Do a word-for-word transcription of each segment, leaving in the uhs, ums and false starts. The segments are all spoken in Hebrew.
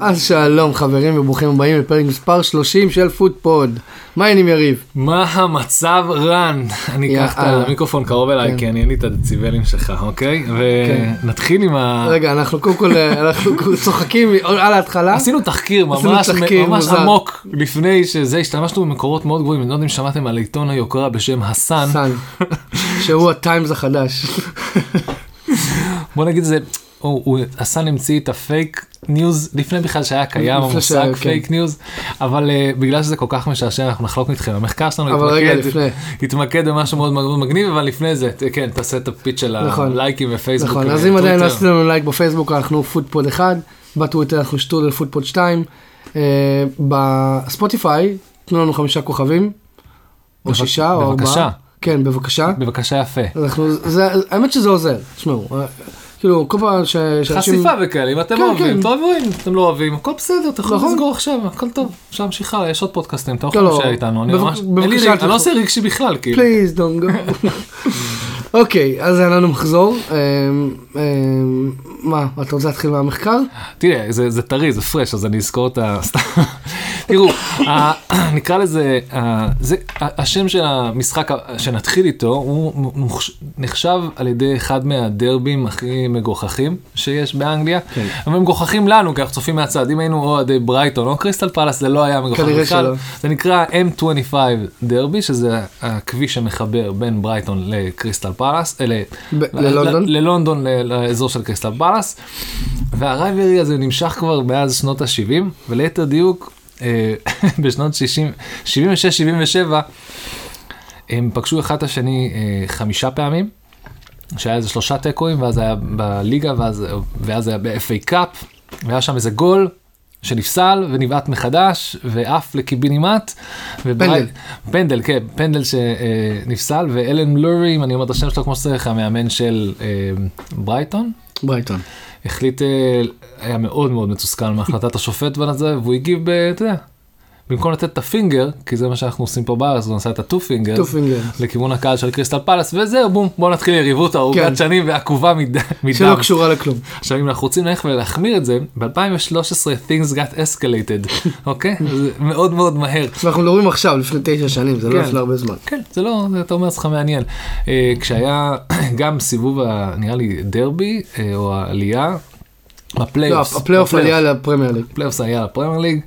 אז שלום חברים וברוכים הבאים לפרק מספר שלושים של פוטפוד. מה העניינים יריב? מה המצב רן? אני אקח את המיקרופון קרוב אליי כי אני אין לי את הדציבלים שלך, אוקיי? ונתחיל עם ה... רגע, אנחנו קודם כל צוחקים על ההתחלה. עשינו תחקיר ממש עמוק לפני שזה, השתמשנו במקורות מאוד גבוהים. אני לא יודע אם שמעתם על עיתון היוקרה בשם הסאן. סאן, שהוא הטיימס החדש. בוא נגיד זה... הסאן המציא את הפייק ניוז לפני בכלל שהיה קיים המושג פייק ניוז, אבל בגלל שזה כל כך משעשע אנחנו נחלוק איתכם. המחקר שלנו התמקד במשהו מאוד מאוד מגניב, אבל לפני זה כן תעשה את הפיץ של הלייקים בפייסבוק. נכון, אז אם עדיין לא עשיתם לנו לייק בפייסבוק, אנחנו פוטפוד אחד, בטוויטר אנחנו שטודל פוטפוד שתיים, בספוטיפיי תנו לנו חמישה כוכבים או שישה או ארבעה. כן, בבקשה, בבקשה, יפה. האמת שזה עוזר, תשמעו כאילו, כל פעם ש... חשיפה וכאלה, אם אתם אוהבים, אתם אוהבים, אתם לא אוהבים, הכל בסדר, אתה יכול לסגור עכשיו, הכל טוב, אפשר להמשיך הלאה, יש עוד פודקאסטים, אתה יכול להמשיך איתנו, אני ממש... אני לא עושה רגשי בכלל, כאילו. Please don't go. אוקיי, אז היה לנו מחזור, מה, אתה רוצה להתחיל מהמחקר? תראה, זה טרי, זה פרש, אז אני אזכור את ה... תראו, נקרא לזה, השם של המשחק שנתחיל איתו, הוא נחשב על ידי אחד מהדרבים הכי מגוחכים שיש באנגליה, אבל מגוחכים לנו, כי אנחנו צופים מהצד, אם היינו אוהדי ברייטון או קריסטל פלאס, זה לא היה מגוחך בכלל, זה נקרא אם עשרים וחמש דרבי, שזה הכביש שמחבר בין ברייטון לקריסטל פלאס, ללונדון, לאזור של קריסטל פלאס, והרייברי הזה נמשך כבר מאז שנות ה-שבעים, וליתר דיוק, בשנות שבעים ושש שבעים ושבע הם פגשו אחד השני חמישה פעמים, שהיה איזה שלושה טקויים, ואז היה בליגה, ואז, ואז היה ב-אף איי קאפ, והיה שם איזה גול שנפסל ונבעט מחדש, ואף לקיבינימט, פנדל, פנדל, כן, פנדל שנפסל, ואלן לורי, אם אני אומר את השם שלו כמו שצריך, המאמן של ברייטון, ברייטון. החליט, היה מאוד מאוד מצוסקן מהחלטת השופט בנזה, והוא הגיב, אתה יודע, במקום לתת את הפינגר, כי זה מה שאנחנו עושים פה בארץ, הוא נעשה את הטו פינגר, לכיוון הקהל של קריסטל פלאס, וזהו, בום, בואו נתחיל יריבות ארוכת שנים ועקובה מדם. שלא קשורה לכלום. עכשיו, אם אנחנו רוצים ללכת ולהחמיר את זה, ב-אלפיים ושלוש עשרה, things got escalated, אוקיי? זה מאוד מאוד מהר. אנחנו מדברים עכשיו, לפני תשע שנים, זה לא לפני הרבה זמן. כן, זה לא, אתה אומר, זה מעניין. כשהיה גם סיבוב, נראה לי, דרבי, או העלייה, הפלייאוף. הפלייאוף היה לפרמייר ליג. הפלייאוף היה לפרמייר ליג.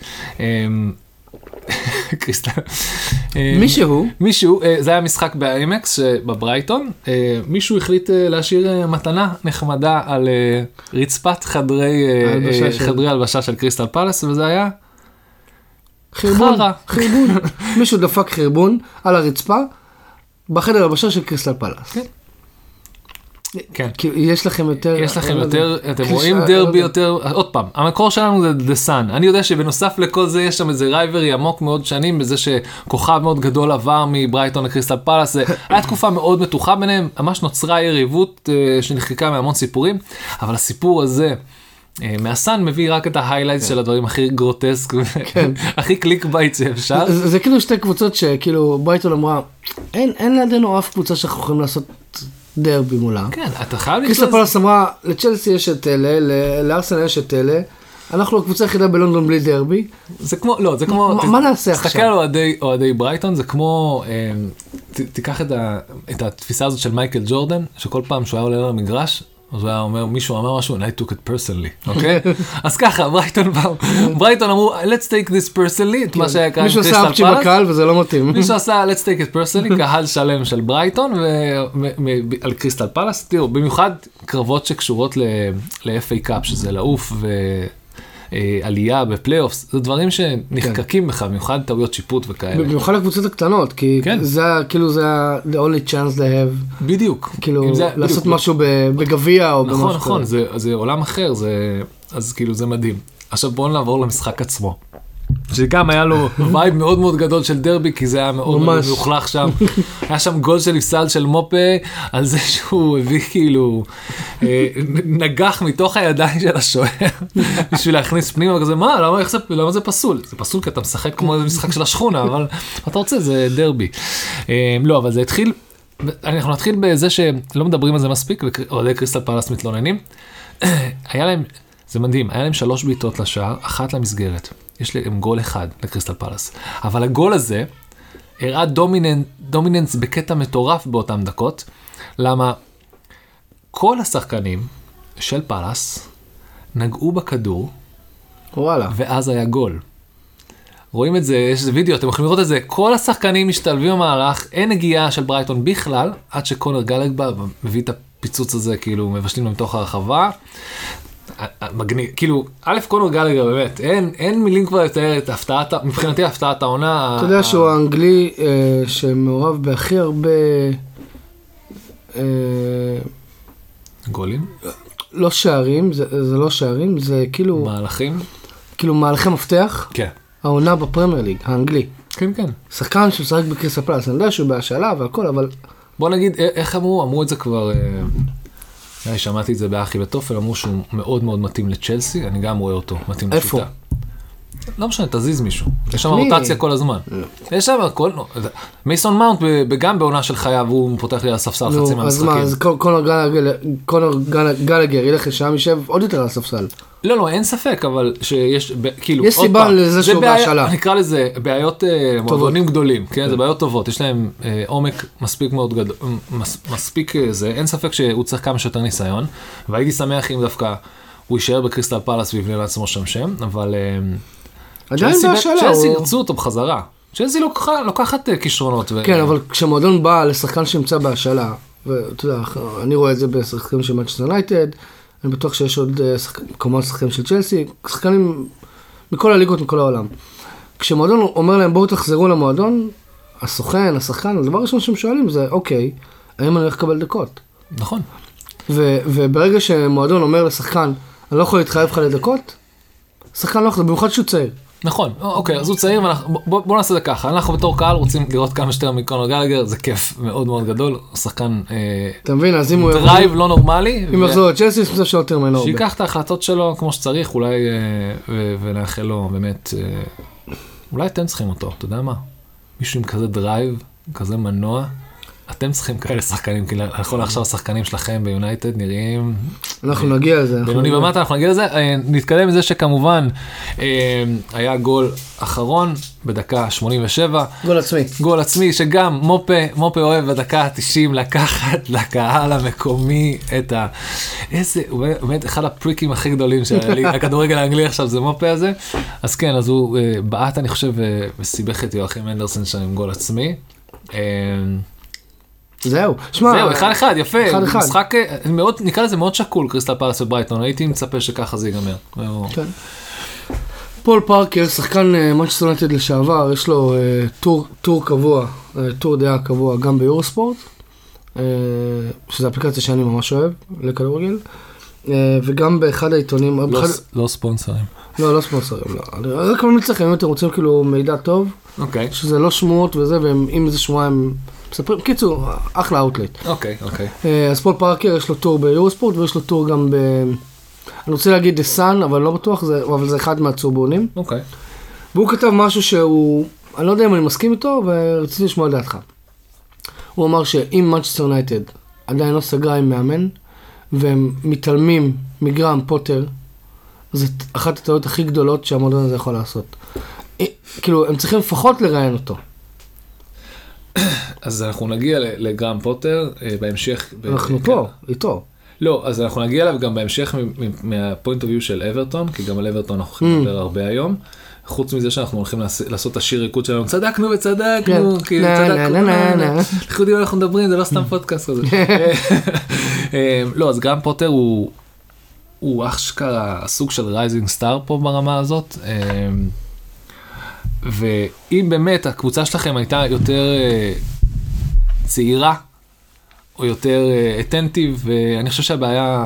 קריסטל. מישהו? מישהו, זה היה משחק באמקס בברייטון, מישהו החליט להשאיר מתנה נחמדה על רצפת חדרי הלבשה של קריסטל פלאס, וזה היה חרבון, חרבון. מישהו דפק חרבון על הרצפה בחדר הלבשה של קריסטל פלאס. כן. כן. יש לכם יותר... יש לכם יותר, אתם רואים דרבי יותר... עוד פעם, המקור שלנו זה The Sun. אני יודע שבנוסף לכל זה יש שם איזה רייברי עמוק מאוד שנים, בזה שכוכב מאוד גדול עבר מברייטון לקריסטל פלאס. היה תקופה מאוד מתוחה ביניהם, ממש נוצרה יריבות שנחקקה מהמון סיפורים, אבל הסיפור הזה... מהסן מביא רק את ההיילייטס של הדברים הכי גרוטסק, הכי קליק בייט שאפשר. זה כאילו שתי קבוצות שכאילו ברייטון אמרה, אין לידינו אף קבוצה שאנחנו יכולים לעשות דרבי מולה. כן, אתה חייב... קריסטל פלאס אמרה, לצ'לסי יש את אלה, לארסנל יש את אלה, אנחנו הקבוצה היחידה בלונדון בלי דרבי. זה כמו, לא, זה כמו... מה נעשה עכשיו? תסתכל על אוהדי ברייטון, זה כמו... תיקח את התפיסה הזאת של מייקל ג'ורדן, שכל פעם שהוא היה עולה למגרש, אז הוא היה אומר, מישהו אמר משהו, and I took it personally, אוקיי? אז ככה, ברייטון באו, ברייטון אמרו, let's take this personally, את מה שהיה כאן, מישהו עשה אפצ'י בקהל וזה לא מתאים. מישהו עשה, let's take it personally, קהל שלם של ברייטון, על קריסטל פלאס, תראו, במיוחד קרבות שקשורות ל-אף איי קאפ, שזה לעוף ועלייה בפלייאופס, זה דברים שנחקקים בך, במיוחד טעויות שיפוט וכאלה. במיוחד לקבוצות הקטנות, כי זה כאילו זה the only chance they have. בדיוק. כאילו לעשות משהו בגביע או במשהו. נכון, נכון, זה עולם אחר, אז כאילו זה מדהים. עכשיו בואו נעבור למשחק עצמו. שגם היה לו וייב מאוד מאוד גדול של דרבי, כי זה היה מאוד מאוד מוכלך שם. היה שם גול של הפסל של מופה, על זה שהוא הביא כאילו, נגח מתוך הידיים של השוער, בשביל להכניס פנימה וכזה, מה, למה זה פסול? זה פסול כי אתה משחק כמו איזה משחק של השכונה, אבל אתה רוצה, זה דרבי. לא, אבל זה התחיל, אנחנו נתחיל בזה שלא מדברים על זה מספיק, ועודי קריסטל פלאס מתלוננים, היה להם... זה מדהים, היה להם שלוש בעיטות לשער, אחת למסגרת. יש להם גול אחד לקריסטל פלאס. אבל הגול הזה הראה דומיננס, דומיננס בקטע מטורף באותם דקות. למה? כל השחקנים של פלאס נגעו בכדור, וואלה. ואז היה גול. רואים את זה, יש איזה וידאו, אתם יכולים לראות את זה, כל השחקנים משתלבים במהלך, אין נגיעה של ברייטון בכלל, עד שקונר גלג בא ומביא את הפיצוץ הזה, כאילו מבשלים לו מתוך הרחבה. מגניב, כאילו, א' קונר גלגר באמת, אין, אין מילים כבר לתאר את הפתעת, מבחינתי הפתעת העונה. אתה יודע שהוא האנגלי אה, שמעורב בהכי הרבה... אה, גולים? לא שערים, זה, זה לא שערים, זה כאילו... מהלכים? כאילו מהלכי מפתח? כן. העונה בפרמייר ליג, האנגלי. כן, כן. שחקן שמשחק בקריסטל פלאס, אני יודע שהוא בהשאלה והכל, אבל... בוא נגיד, איך אמרו? אמרו את זה כבר... אה... שמעתי את זה באחי בתופל, אמרו שהוא מאוד מאוד מתאים לצ'לסי, אני גם רואה אותו, מתאים לשיטה. איפה? לא משנה, תזיז מישהו. יש שם רוטציה כל הזמן. יש שם הכל, מייסון מאונט גם בעונה של חייו, הוא פותח לי על הספסל חצי מהמשחקים. אז קונר גלגר ילך לשם, יישב עוד יותר על הספסל. לא, לא, אין ספק, אבל שיש, כאילו, יש סיבה לזה שהוא בהשאלה. נקרא לזה בעיות מועדונים גדולים, כן, זה בעיות טובות, יש להם עומק מספיק מאוד גדול, מספיק זה, אין ספק שהוא צריך כמה שיותר ניסיון, והייתי שמח אם דווקא הוא יישאר בקריסטל פלאס ויבנה לעצמו שם שם, אבל צ'לסי ירצו אותו בחזרה, צ'לסי לוקחת כישרונות. כן, אבל כשמועדון בא לשחקן שימצא בהשאלה, ואתה יודע, אני רואה את זה בשחקנים של מנצ'סטר יונייטד, אני בטוח שיש עוד כמובן שחקנים של צ'לסי, שחקנים מכל הליגות, מכל העולם. כשמועדון אומר להם, בואו תחזרו למועדון, הסוכן, השחקן, הדבר הראשון שהם שואלים זה, אוקיי, האם אני הולך לקבל דקות? נכון. וברגע שמועדון אומר לשחקן, אני לא יכול להתחייב לך לדקות, שחקן לא יכול, במיוחד שהוא צעיר. נכון, אוקיי, אז הוא צעיר, בואו נעשה את זה ככה, אנחנו בתור קהל רוצים לראות כמה שתיים מקונר גלגר, זה כיף מאוד מאוד גדול, שחקן דרייב לא נורמלי. אם יחזור את צ'לסי, זה שעות יותר מנורמלי. שיקח את ההחלטות שלו כמו שצריך, אולי, ולאחל לו באמת, אולי אתם צריכים אותו, אתה יודע מה? מישהו עם כזה דרייב, כזה מנוע, אתם צריכים כאלה שחקנים, כי נכון עכשיו השחקנים שלכם ביונייטד נראים... אנחנו נגיע לזה. בינוני ומטה, אנחנו נגיע לזה. נתקדם מזה שכמובן היה גול אחרון בדקה שמונים ושבע. גול עצמי. גול עצמי, שגם מופה, מופה אוהב בדקה תשעים לקחת לקהל המקומי את ה... איזה, הוא באמת אחד הפריקים הכי גדולים של הכדורגל האנגלי עכשיו, זה מופה הזה. אז כן, אז הוא בעט, אני חושב, וסיבך את יואכים אנדרסן שם עם גול עצמי. זהו, זהו, אחד אחד, יפה, משחק מאוד, נקרא לזה מאוד שקול, קריסטל פלאס וברייטון, הייתי מצפה שככה זה ייגמר. פול פארקר, שחקן מנצ'סטר יונייטד לשעבר, יש לו טור קבוע, טור דעה קבוע גם ביורוספורט, שזו אפליקציה שאני ממש אוהב, לכדורגל, וגם באחד העיתונים... לא ספונסרים. לא, לא ספונסרים, לא. רק ממליץ לכם, אם אתם רוצים כאילו מידע טוב, שזה לא שמועות וזה, ואם זה שמועה הם... מספרים, קיצור, אחלה אוטלט. אוקיי, אוקיי. אז פול פארקר יש לו טור ביורוספורט, ויש לו טור גם ב... אני רוצה להגיד The Sun, אבל לא בטוח, זה... אבל זה אחד מהצורבונים. אוקיי. והוא כתב משהו שהוא... אני לא יודע אם אני מסכים איתו, ורציתי לשמוע את דעתך. הוא אמר שאם Manchester United עדיין לא סגרה עם מאמן, והם מתעלמים מגרם פוטר, זה אחת הטעויות הכי גדולות שהמועדון הזה יכול לעשות. כאילו, הם צריכים לפחות לראיין אותו. אז אנחנו נגיע לגרם פוטר בהמשך. אנחנו פה, איתו. לא, אז אנחנו נגיע אליו גם בהמשך מהפוינט אוף יו של אברטון, כי גם על אברטון אנחנו הולכים לדבר הרבה היום. חוץ מזה שאנחנו הולכים לעשות את השיר ריקוד שלנו, צדקנו וצדקנו, כאילו צדקנו, אנחנו יודעים מה אנחנו מדברים, זה לא סתם פודקאסט כזה. לא, אז גרם פוטר הוא אשכרה סוג של רייזינג סטאר פה ברמה הזאת. ואם באמת הקבוצה שלכם הייתה יותר צעירה, או יותר אטנטיב, ואני חושב שהבעיה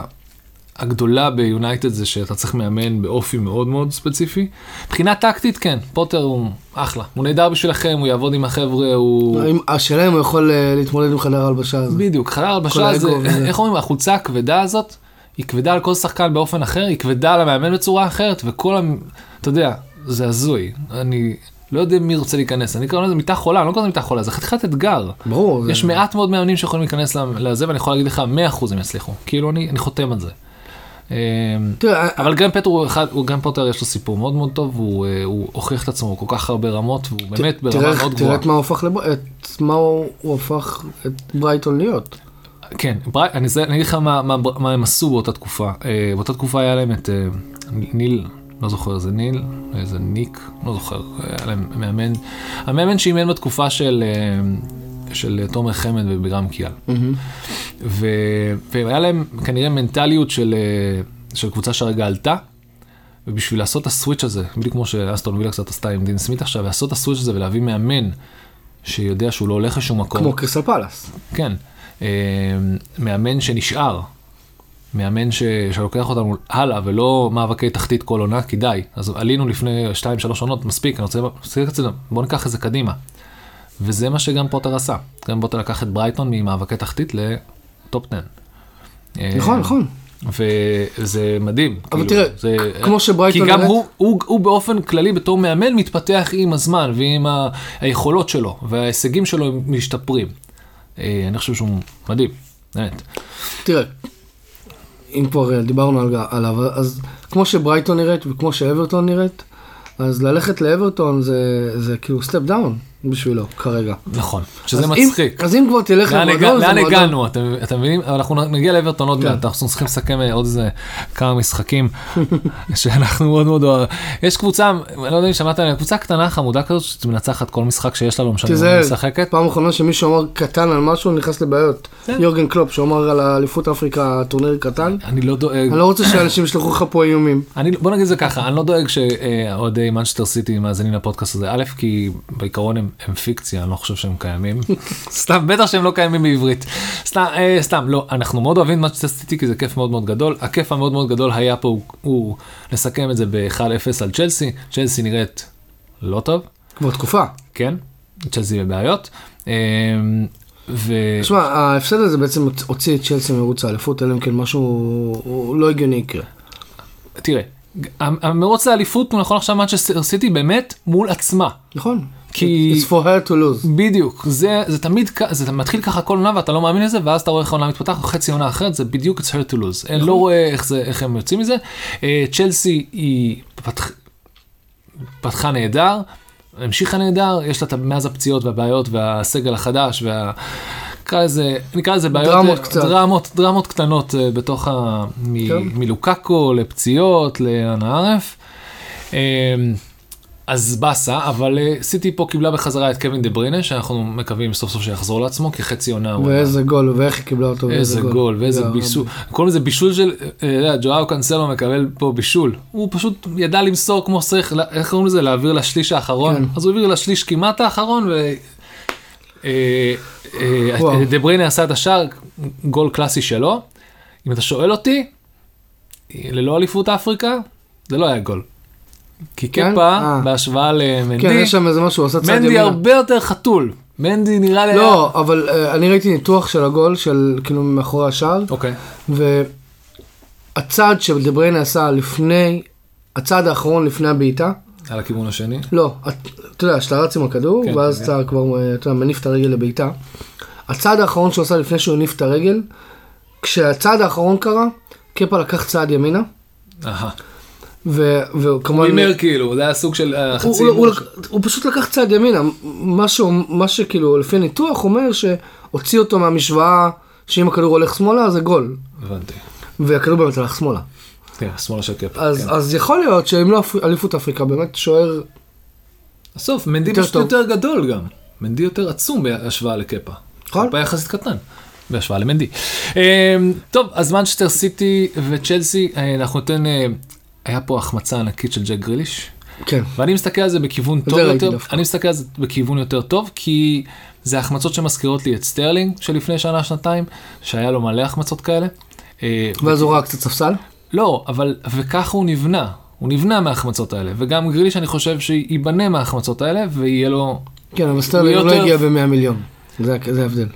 הגדולה ביונייטד זה שאתה צריך מאמן באופי מאוד מאוד ספציפי. מבחינה טקטית, כן, פוטר הוא אחלה. הוא נהדר בשבילכם, הוא יעבוד עם החבר'ה, הוא... השאלה אם הוא יכול להתמודד עם חדר הלבשה הזה. בדיוק, חדר הלבשה הזה, איך אומרים, החולצה הכבדה הזאת, היא כבדה על כל שחקן באופן אחר, היא כבדה על המאמן בצורה אחרת, וכל, אתה יודע... זה הזוי, אני לא יודע מי רוצה להיכנס, אני קורא לזה מיטה חולה, אני לא קורא לזה מיטה חולה, זה חתיכת אתגר. ברור. יש מעט מאוד מאמנים שיכולים להיכנס לזה, ואני יכול להגיד לך מאה אחוז הם יצליחו, כאילו אני חותם על זה. אבל גם פטרו, גם פוטר יש לו סיפור מאוד מאוד טוב, הוא הוכיח את עצמו כל כך הרבה רמות, והוא באמת ברמה מאוד גבוהה. תראה את מה הוא הופך את ברייטון להיות. כן, אני אגיד לך מה הם עשו באותה תקופה. באותה תקופה היה להם את ניל, לא זוכר, זה ניל, זה ניק, לא זוכר, היה להם מאמן, המאמן שאימן בתקופה של... של תומר חמד ובגרם קיאל. והיה להם כנראה מנטליות של קבוצה שהרגע עלתה, ובשביל לעשות את הסוויץ' הזה, בדיוק כמו שאסטון וילה קצת עשתה עם דין סמית עכשיו, לעשות את הסוויץ' הזה ולהביא מאמן שיודע שהוא לא הולך לשום מקום. כמו קריסטל פלאס. כן. מאמן שנשאר, מאמן שלוקח אותנו הלאה, ולא מאבקי תחתית כל עונה, כי די. אז עלינו לפני שתיים שלוש עונות, מספיק, אני רוצה קצת, בואו ניקח את זה קדימה. וזה מה שגם פוטר עשה. גם פוטר לקח את ברייטון ממאבקי תחתית לטופ-עשר. נכון, נכון. וזה מדהים. אבל תראה, כמו שברייטון... כי גם הוא באופן כללי, בתור מאמן, מתפתח עם הזמן ועם היכולות שלו, וההישגים שלו משתפרים. אני חושב שהוא מדהים, באמת. תראה, אם כבר דיברנו עליו, אז כמו שברייטון נראית וכמו שאברטון נראית, אז ללכת לאברטון זה, זה כאילו step down בשבילו, כרגע. נכון, שזה מצחיק. אז אם כבר תלך למועדון... לאן הגענו, אתם מבינים? אנחנו נגיע לאברטון עוד מעט, אנחנו צריכים לסכם עוד איזה כמה משחקים, שאנחנו מאוד מאוד... יש קבוצה, לא יודע אם שמעת, קבוצה קטנה חמודה כזאת, שמנצחת כל משחק שיש לה, לא משנה, היא משחקת. פעם אחרונה שמישהו אמר קטן על משהו, נכנס לבעיות. יורגן קלופ, שאומר על אליפות אפריקה, טורניר קטן. אני לא דואג. אני לא רוצה שאנשים ישלחו לך פה איומים. בוא נגיד זה ככה, אני לא דואג שעוד מנצ'סטר סיטי מאזינים לפודקאסט הזה. א', כי בעיקרון הם, הם פיקציה, אני לא חושב שהם קיימים. סתם, בטח שהם לא קיימים בעברית. סתם, אה, סתם, לא, אנחנו מאוד אוהבים מנצ'סטר סיטי, כי זה כיף מאוד מאוד גדול. הכיף המאוד מאוד גדול היה פה, הוא, הוא לסכם את זה ב-אחד אפס על צ'לסי. צ'לסי נראית לא טוב. כמו תקופה. כן, צ'לסי בבעיות. אה, ו... תשמע, ההפסד הזה בעצם הוציא את צ'לסי מרוץ האליפות, אלא אם כן משהו לא הגיוני יקרה. תראה, המרוץ האליפות, נכון, עכשיו מנצ'סטר סיטי באמת מול עצמה. נכון. כי... It's for her to lose. בדיוק. זה, זה תמיד, זה מתחיל ככה כל עונה ואתה לא מאמין לזה, ואז אתה רואה איך העונה מתפתח, חצי עונה אחרת, זה בדיוק it's her to lose. אני לא רואה איך זה, איך הם יוצאים מזה. צ'לסי היא פתח... פתחה נהדר, המשיכה נהדר, יש לה מאז הפציעות והבעיות והסגל החדש וה... נקרא לזה בעיות, דרמות קטנות בתוך מלוקאקו לפציעות, לאנערף. אז בסה, אבל סיטי פה קיבלה בחזרה את קווין דה ברינה, שאנחנו מקווים סוף סוף שיחזור לעצמו, כי חצי עונה... ואיזה גול, ואיך היא קיבלה אותו, ואיזה גול, ואיזה בישול. כל זה בישול של... ג'ואאו קאנסלו מקבל פה בישול. הוא פשוט ידע למסור כמו שצריך, איך קוראים לזה? להעביר לשליש האחרון. אז הוא העביר לשליש כמעט האחרון, ו... דה בריינה עשה את השאר, גול קלאסי שלו. אם אתה שואל אותי, ללא אליפות אפריקה, זה לא היה גול. כי קפה, בהשוואה למנדי, מנדי הרבה יותר חתול. מנדי נראה לי... לא, אבל אני ראיתי ניתוח של הגול, של כאילו מאחורי השאר, והצד שדה בריינה עשה לפני, הצד האחרון לפני הבעיטה, על הכיוון השני? לא, אתה יודע, שאתה רץ עם הכדור, כן, ואז כן. אתה כבר אתה יודע, מניף את הרגל לביתה. הצעד האחרון שהוא עשה לפני שהוא הניף את הרגל, כשהצעד האחרון קרה, קפה לקח צעד ימינה. אהה. הוא אימר כאילו, זה היה סוג של חצי... הוא פשוט לקח צעד ימינה. מה שכאילו, לפי ניתוח, אומר שהוציא אותו מהמשוואה, שאם הכדור הולך שמאלה, זה גול. הבנתי. והכדור באמת הלך שמאלה. כן, שמאלה של קפה. אז יכול להיות שאם לא אליפות אפריקה, באמת שוער... בסוף, מנדי פשוט יותר גדול גם. מנדי יותר עצום בהשוואה לקפה. קפה יחסית קטן, בהשוואה למנדי. טוב, אז מנצ'סטר סיטי וצ'לסי, אנחנו נותן... היה פה החמצה ענקית של ג'ק גריליש. כן. ואני מסתכל על זה בכיוון טוב יותר. אני מסתכל על זה בכיוון יותר טוב, כי זה החמצות שמזכירות לי את סטרלינג, שלפני שנה, שנתיים, שהיה לו מלא החמצות כאלה. ואז הוא ראה קצת ספסל? לא, אבל, וכך הוא נבנה, הוא נבנה מההחמצות האלה, וגם גריליש אני חושב שיבנה מההחמצות האלה, ויהיה לו... כן, אבל סטרלינג לא הגיע ב-מאה מיליון, זה ההבדל.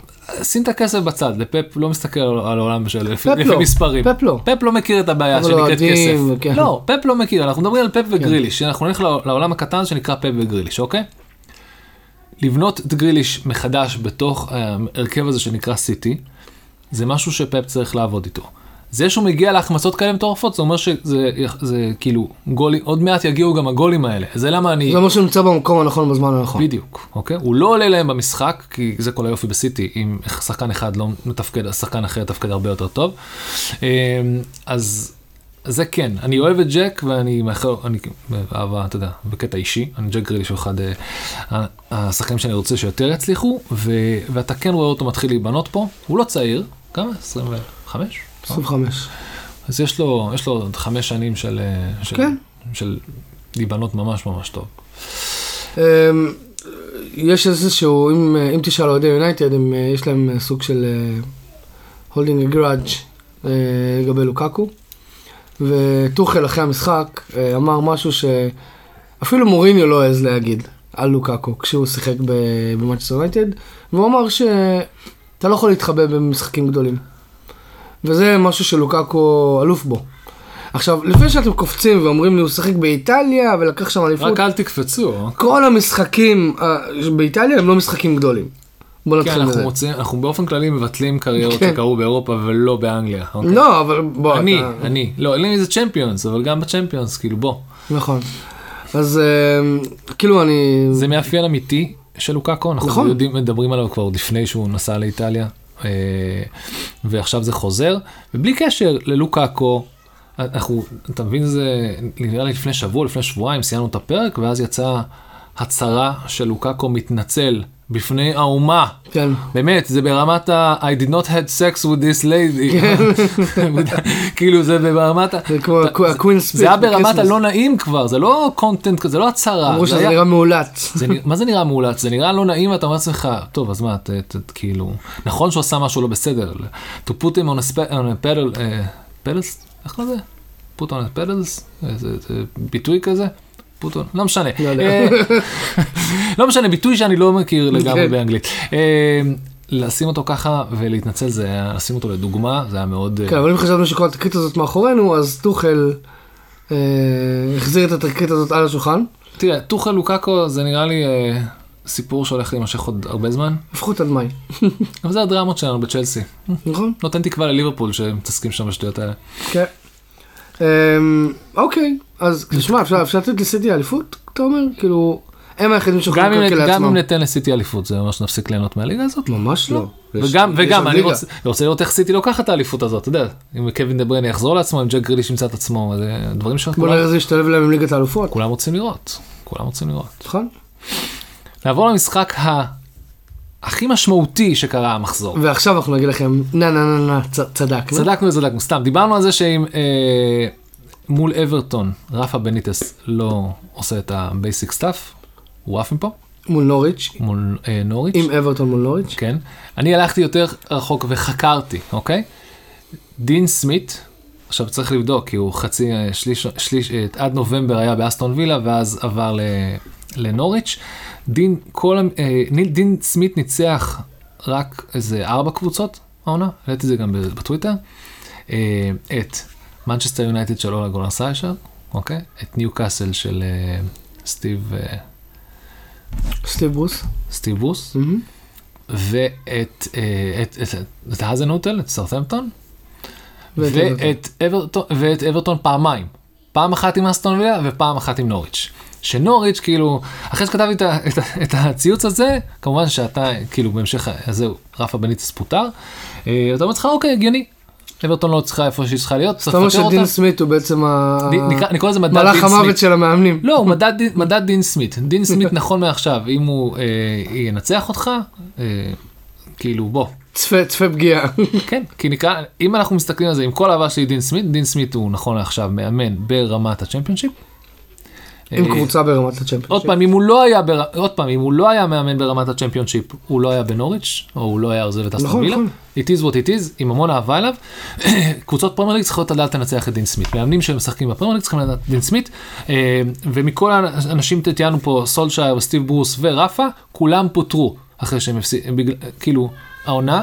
שים את הכסף בצד, לפאפ לא מסתכל על העולם בשביל, לפי מספרים. פאפ לא. פאפ לא מכיר את הבעיה שנקראת כסף. לא, פאפ לא מכיר, אנחנו מדברים על פאפ וגריליש, אנחנו נלך לעולם הקטן שנקרא פאפ וגריליש, אוקיי? לבנות את גריליש מחדש בתוך הרכב הזה שנקרא סיטי, זה משהו שפאפ צריך לעבוד איתו. זה שהוא מגיע להחמצות כאלה מטורפות, זה אומר שזה זה, כאילו, גולי, עוד מעט יגיעו גם הגולים האלה. זה למה אני... זה אומר שהוא נמצא במקום הנכון, בזמן הנכון. בדיוק, אוקיי? הוא לא עולה להם במשחק, כי זה כל היופי בסיטי, אם שחקן אחד לא מתפקד, שחקן אחר תפקד הרבה יותר טוב. אז זה כן, אני אוהב את ג'ק, ואני מאחר, אני אהבה, אתה יודע, בקטע אישי, אני ג'ק גרילי שהוא אחד השחקנים שאני רוצה שיותר יצליחו, ו, ואתה כן רואה אותו מתחיל להיבנות פה, הוא לא צעיר, כמה? עשרים וחמש? עשרים וחמש. אז יש לו, יש לו חמש שנים של, של, כן. של להיבנות ממש ממש טוב. יש איזשהו, אם, אם תשאל אוהדי יונייטד, יש להם סוג של holding a grudge לגבי לוקאקו, וטוחל אחרי המשחק אמר משהו שאפילו מוריניו לא העז להגיד על לוקאקו כשהוא שיחק במנצ'סטר יונייטד, והוא אמר שאתה לא יכול להתחבא במשחקים גדולים, וזה משהו שלוקאקו אלוף בו. עכשיו, לפני שאתם קופצים ואומרים לי הוא שיחק באיטליה ולקח שם אליפות, רק אל תקפצו. כל המשחקים באיטליה הם לא משחקים גדולים. כן, אנחנו רוצים, אנחנו באופן כללי מבטלים קריירות שקרו באירופה ולא באנגליה. לא, אבל בוא. אני, אני. לא, אין לי זה צ'מפיונס, אבל גם בצ'מפיונס, כאילו, בוא. נכון. אז כאילו אני... זה מאפיין אמיתי של לוקאקו, אנחנו יודעים, מדברים עליו כבר לפני שהוא נסע לאיטליה, ועכשיו זה חוזר, ובלי קשר ללוקאקו, אנחנו, אתה מבין זה, נראה לי לפני שבוע, לפני שבועיים, סיימנו את הפרק, ואז יצאה הצהרה של לוקאקו מתנצל, בפני האומה. כן. באמת, זה ברמת ה... I did not have sex with this lady. כאילו, זה ברמת ה... זה כמו הקווין ספיק. זה היה ברמת הלא נעים כבר, זה לא קונטנט, זה לא הצהרה. אמרו שזה נראה מעולת. מה זה נראה מעולת? זה נראה לא נעים, אתה אומר לך, טוב, אז מה, כאילו... נכון שהוא עשה משהו לא בסדר. To put him on a pedal... pedals? איך כזה? put on a pedals? זה ביטוי כזה? פוטון, לא משנה. לא משנה, ביטוי שאני לא מכיר לגמרי באנגלית. לשים אותו ככה ולהתנצל, זה היה, לשים אותו לדוגמה, זה היה מאוד... כן, אבל אם חשבנו שכל התקרית הזאת מאחורינו, אז טוחל החזיר את התקרית הזאת על השולחן. תראה, טוחל לוקאקו, זה נראה לי סיפור שהולך להימשך עוד הרבה זמן. לפחות עד מאי. אבל זה הדרמות שלנו בצ'לסי. נכון. נותן תקווה לליברפול שמתעסקים שם בשטויות האלה. כן. אוקיי, אז תשמע, אפשר לתת לסיטי אליפות, אתה אומר? כאילו, הם היחידים שיכולים לקרקל לעצמם. גם אם ניתן לסיטי אליפות, זה ממש נפסיק ליהנות מהליגה הזאת? ממש לא. וגם, אני רוצה לראות איך סיטי לוקח את האליפות הזאת, אתה יודע, אם קווין דה בריינה יחזור לעצמו, אם ג'ק גריליש ימצא את עצמו, זה דברים ש... בוא נראה זה ישתלב להם עם ליגת האלופות. כולם רוצים לראות, כולם רוצים לראות. נכון. נעבור למשחק הכי משמעותי שקרה המחזור. ועכשיו אנחנו נגיד לכם, נה נה נה נה, צדקנו. צדקנו וצדקנו, סתם. דיברנו על זה שאם אה, מול אברטון, רפה בניטס לא עושה את הבייסיק סטאף, הוא עף מפה. מול נוריץ'. מול אה, נוריץ'. עם אברטון מול נוריץ'. כן. אני הלכתי יותר רחוק וחקרתי, אוקיי? דין סמית, עכשיו צריך לבדוק, כי הוא חצי, שליש, שליש, עד נובמבר היה באסטון וילה, ואז עבר ל... לנוריץ'. דין, כל, אה, דין סמית ניצח רק איזה ארבע קבוצות, העונה, ראיתי זה גם בטוויטר, אה, את מנצ'סטר יונייטד של אולה גונר סיישר, אוקיי? את ניו קאסל של אה, סטיב... אה, סטיב בוס. סטיב בוס. Mm-hmm. ואת אה, את, את, את, את האזן הוטל, את סאות'המפטון, ואת, ואת, אברטון, ואת אברטון פעמיים. פעם אחת עם אסטון וילה ופעם אחת עם נוריץ'. שנוריץ' כאילו, אחרי שכתבתי את, את, את הציוץ הזה, כמובן שאתה, כאילו, בהמשך, אז זהו, רפה בניטס פוטר, אתה אומר לך, אוקיי, הגיוני, אברטון לא צריכה איפה שהיא צריכה להיות, צריך לפטר אותה. זאת אומרת שדין סמית הוא בעצם מלאך המוות של המאמנים. לא, הוא מדד דין סמית. דין סמית נכון מעכשיו, אם הוא ינצח אותך, כאילו, בוא. צפה פגיעה. כן, כי נקרא, אם אנחנו מסתכלים על זה, עם כל אהבה שלי דין סמית, דין סמית הוא נכון לעכשיו מאמן ברמת הצ'מפיונשיפ, עם קבוצה ברמת הצ'מפיונשיפ. עוד פעם, אם הוא לא היה, בר... עוד פעם, אם הוא לא היה מאמן ברמת הצ'מפיונשיפ, הוא לא היה בנוריץ', או הוא לא היה עוזב את אסטון וילה. It is what it is, עם המון אהבה אליו. קבוצות פרמייר ליג צריכות לדעת לנצח את דין סמית. מאמנים שמשחקים בפרמייר ליג צריכים לדעת דין סמית, ומכל האנשים תתיינו פה, סולשייר וסטיב ברוס ורפה, כולם פוטרו אחרי שהם הפסידו, כאילו, העונה,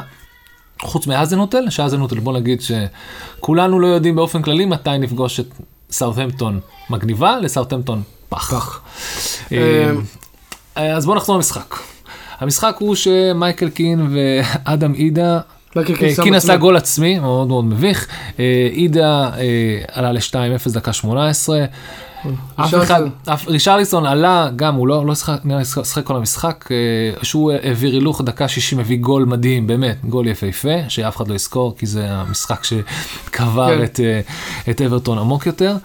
חוץ מהאזנוטל, שהאזנוטל, בוא נגיד שכולנו לא יודעים באופן כללי מתי נפגוש את סאות'המפטון מגניבה, לסאות'המפטון פח. אז בואו נחזור למשחק. המשחק הוא שמייקל קין ואדם אידה קין עשה גול עצמי, מאוד מאוד מביך. עידה עלה ל-שתיים אפס דקה שמונה עשרה. רישרליסון עלה, גם הוא לא שחק כל המשחק, שהוא העביר הילוך דקה שישים, הביא גול מדהים, באמת, גול יפהפה, שאף אחד לא יזכור, כי זה המשחק שקבר את אברטון עמוק יותר.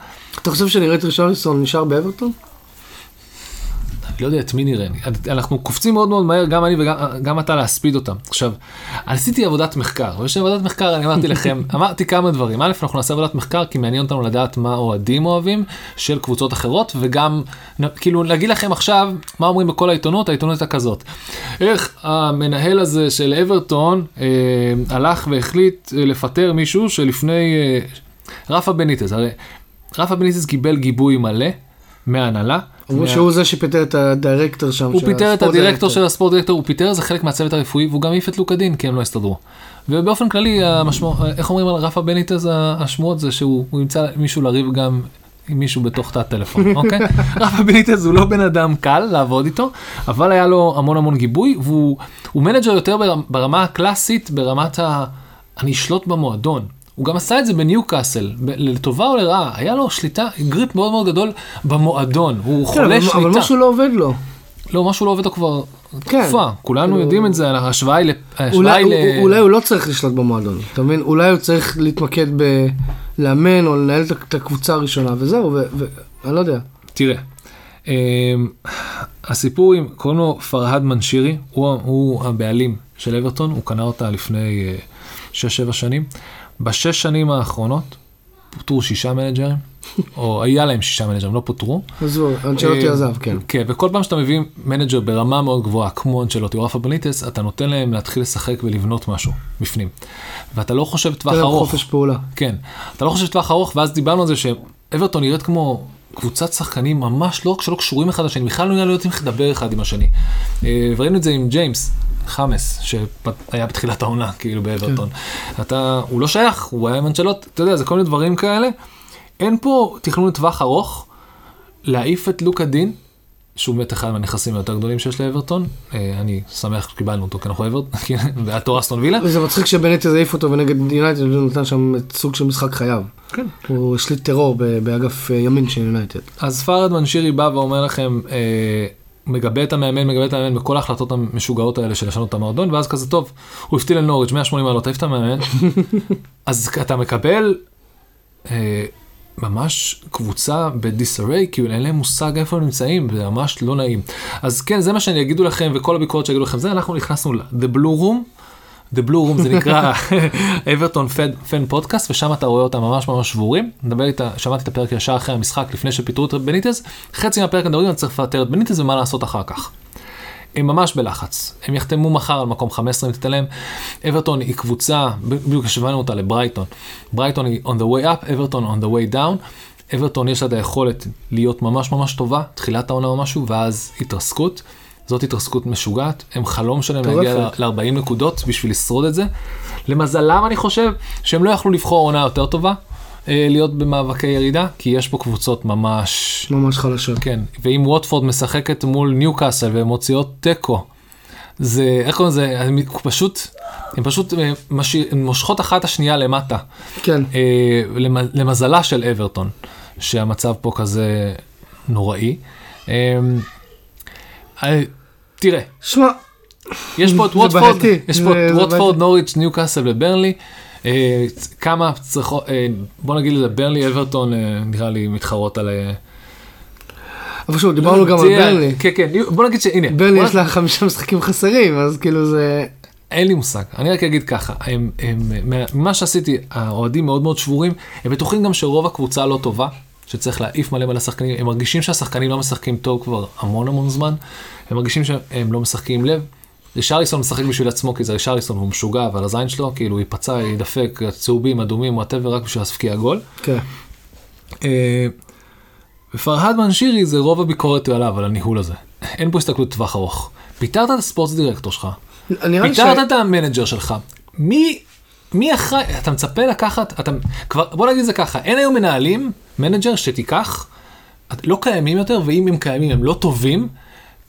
אתה חושב שנראה את רישרליסון נשאר באברטון? לא יודע את מי נראה, אנחנו קופצים מאוד מאוד מהר, גם אני וגם אתה, להספיד אותם. עכשיו, עשיתי עבודת מחקר, ויש לי עבודת מחקר, אני אמרתי לכם, אמרתי כמה דברים. א', אנחנו נעשה עבודת מחקר, כי מעניין אותנו לדעת מה אוהדים אוהבים של קבוצות אחרות, וגם, כאילו, להגיד לכם עכשיו, מה אומרים בכל העיתונות, העיתונות הכזאת. איך המנהל הזה של אברטון אה, הלך והחליט לפטר מישהו שלפני אה, רפה בניטס, הרי רפה בניטס קיבל גיבוי מלא מההנהלה, הוא שהוא זה שפיטר את הדירקטור שם. הוא פיטר את הדירקטור של הספורט דירקטור, הוא פיטר, זה חלק מהצוות הרפואי, והוא גם העיף את לוקה דין, כי הם לא הסתדרו. ובאופן כללי, איך אומרים על רפה בניטז, השמועות זה שהוא ימצא מישהו לריב גם עם מישהו בתוך תא טלפון, אוקיי? רפה בניטז הוא לא בן אדם קל לעבוד איתו, אבל היה לו המון המון גיבוי, והוא מנג'ר יותר ברמה הקלאסית, ברמת ה... אני אשלוט במועדון. הוא גם עשה את זה בניוקאסל, לטובה או לרעה, היה לו שליטה, גריפ מאוד מאוד גדול במועדון, הוא חולה שליטה. אבל משהו לא עובד לו. לא, משהו לא עובד לו כבר תקופה, כולנו יודעים את זה, ההשוואה היא ל... אולי הוא לא צריך לשלוט במועדון, אתה מבין? אולי הוא צריך להתמקד בלאמן או לנהל את הקבוצה הראשונה, וזהו, ואני לא יודע. תראה, הסיפור עם, קוראים לו פרהד מנשירי, הוא הבעלים של אברטון, הוא קנה אותה לפני שש שבע שנים, בשש שנים האחרונות פוטרו שישה מנג'רים, או היה להם שישה מנג'רים, לא פוטרו. עזבו, אנצ'לוטי עזב, כן. כן, וכל פעם שאתה מביא מנג'ר ברמה מאוד גבוהה, כמו אנצ'לוטי או רפה בניטס, אתה נותן להם להתחיל לשחק ולבנות משהו בפנים. ואתה לא חושב טווח ארוך. חופש פעולה. כן. אתה לא חושב טווח ארוך, ואז דיברנו על זה שאברטון נראית כמו קבוצת שחקנים ממש לא, שלא קשורים אחד לשני, בכלל לא יודעים איך לדבר אחד עם השני. וראינו את זה עם ג'יימס. חמס, שהיה בתחילת העונה, כאילו באברטון. אתה, הוא לא שייך, הוא היה מנשלות, אתה יודע, זה כל מיני דברים כאלה. אין פה תכנון לטווח ארוך, להעיף את לוקה דין, שהוא באמת אחד מהנכסים היותר גדולים שיש לאברטון. אני שמח שקיבלנו אותו, כי אנחנו אברטון, והתור אסטון וילה. וזה מצחיק שבניטס העיף אותו, ונגד יונייטד הוא נתן שם סוג של משחק חייו. כן. הוא השליט טרור באגף ימין של יונייטד. אז פרד מנשירי בא ואומר לכם, מגבה את המאמן, מגבה את המאמן, בכל ההחלטות המשוגעות האלה של לשנות את המועדון, ואז כזה טוב, הוא הפתיל לנוריץ' מאה ושמונים מעלות, תעיף את המאמן, אז אתה מקבל אה, ממש קבוצה בדיסריי, כי אין להם מושג איפה הם נמצאים, זה ממש לא נעים. אז כן, זה מה שאני אגידו לכם, וכל הביקורת שיגידו לכם, זה אנחנו נכנסנו ל-The Blue Room, The Blue Room זה נקרא אברטון פן פודקאסט, ושם אתה רואה אותם ממש ממש שבורים. שמעתי את הפרק ישר אחרי המשחק, לפני שפיטרו את בניטס, חצי מהפרק נדברים, אני צריך לפטר את בניטס, ומה לעשות אחר כך. הם ממש בלחץ. הם יחתמו מחר על מקום חמש עשרה, אם תתעלם. אברטון היא קבוצה, בדיוק השווינו אותה לברייטון. ברייטון היא on the way up, אברטון on the way down. אברטון יש לה את היכולת להיות ממש ממש טובה, תחילת העונה או משהו, ואז התרסקות. זאת התרסקות משוגעת, הם חלום שלהם להגיע ל-ארבעים נקודות בשביל לשרוד את זה. למזלם אני חושב שהם לא יכלו לבחור עונה יותר טובה, להיות במאבקי ירידה, כי יש פה קבוצות ממש... ממש חלשות. כן, ואם ווטפורד משחקת מול ניוקאסל והן מוציאות טקו, זה, איך קוראים לזה, הם פשוט, הם פשוט מושכות אחת השנייה למטה. כן. למזלה של אברטון, שהמצב פה כזה נוראי. תראה, יש פה את ווטפורד, יש פה את ווטפורד, נוריץ', ניוקאסל וברנלי, כמה צריכות, בוא נגיד לזה, ברנלי, אברטון, נראה לי מתחרות על... אבל שוב, דיברנו גם על ברנלי. כן, כן, בוא נגיד שהנה. ברנלי יש לה חמישה משחקים חסרים, אז כאילו זה... אין לי מושג, אני רק אגיד ככה, ממה שעשיתי, האוהדים מאוד מאוד שבורים, הם בטוחים גם שרוב הקבוצה לא טובה, שצריך להעיף מלא על השחקנים, הם מרגישים שהשחקנים לא משחקים טוב כבר המון המון זמן, הם מרגישים שהם לא משחקים לב, רישרליסון משחק בשביל עצמו, כי זה רישרליסון, הוא משוגע, אבל הזין שלו, כאילו, הוא ייפצע, יידפק, צהובים, אדומים, וואטאבר, רק בשביל להפקיע גול. כן. ופרהד מנשירי, זה רוב הביקורת עליו, על הניהול הזה. אין פה הסתכלות טווח ארוך. פיטרת את הספורט דירקטור שלך, פיטרת את המנג'ר שלך, מי... מי אחראי, אתה מצפה לקחת, אתה, כבר, בוא נגיד זה ככה, אין היום מנהלים, מנג'ר שתיקח, לא קיימים יותר, ואם הם קיימים, הם לא טובים,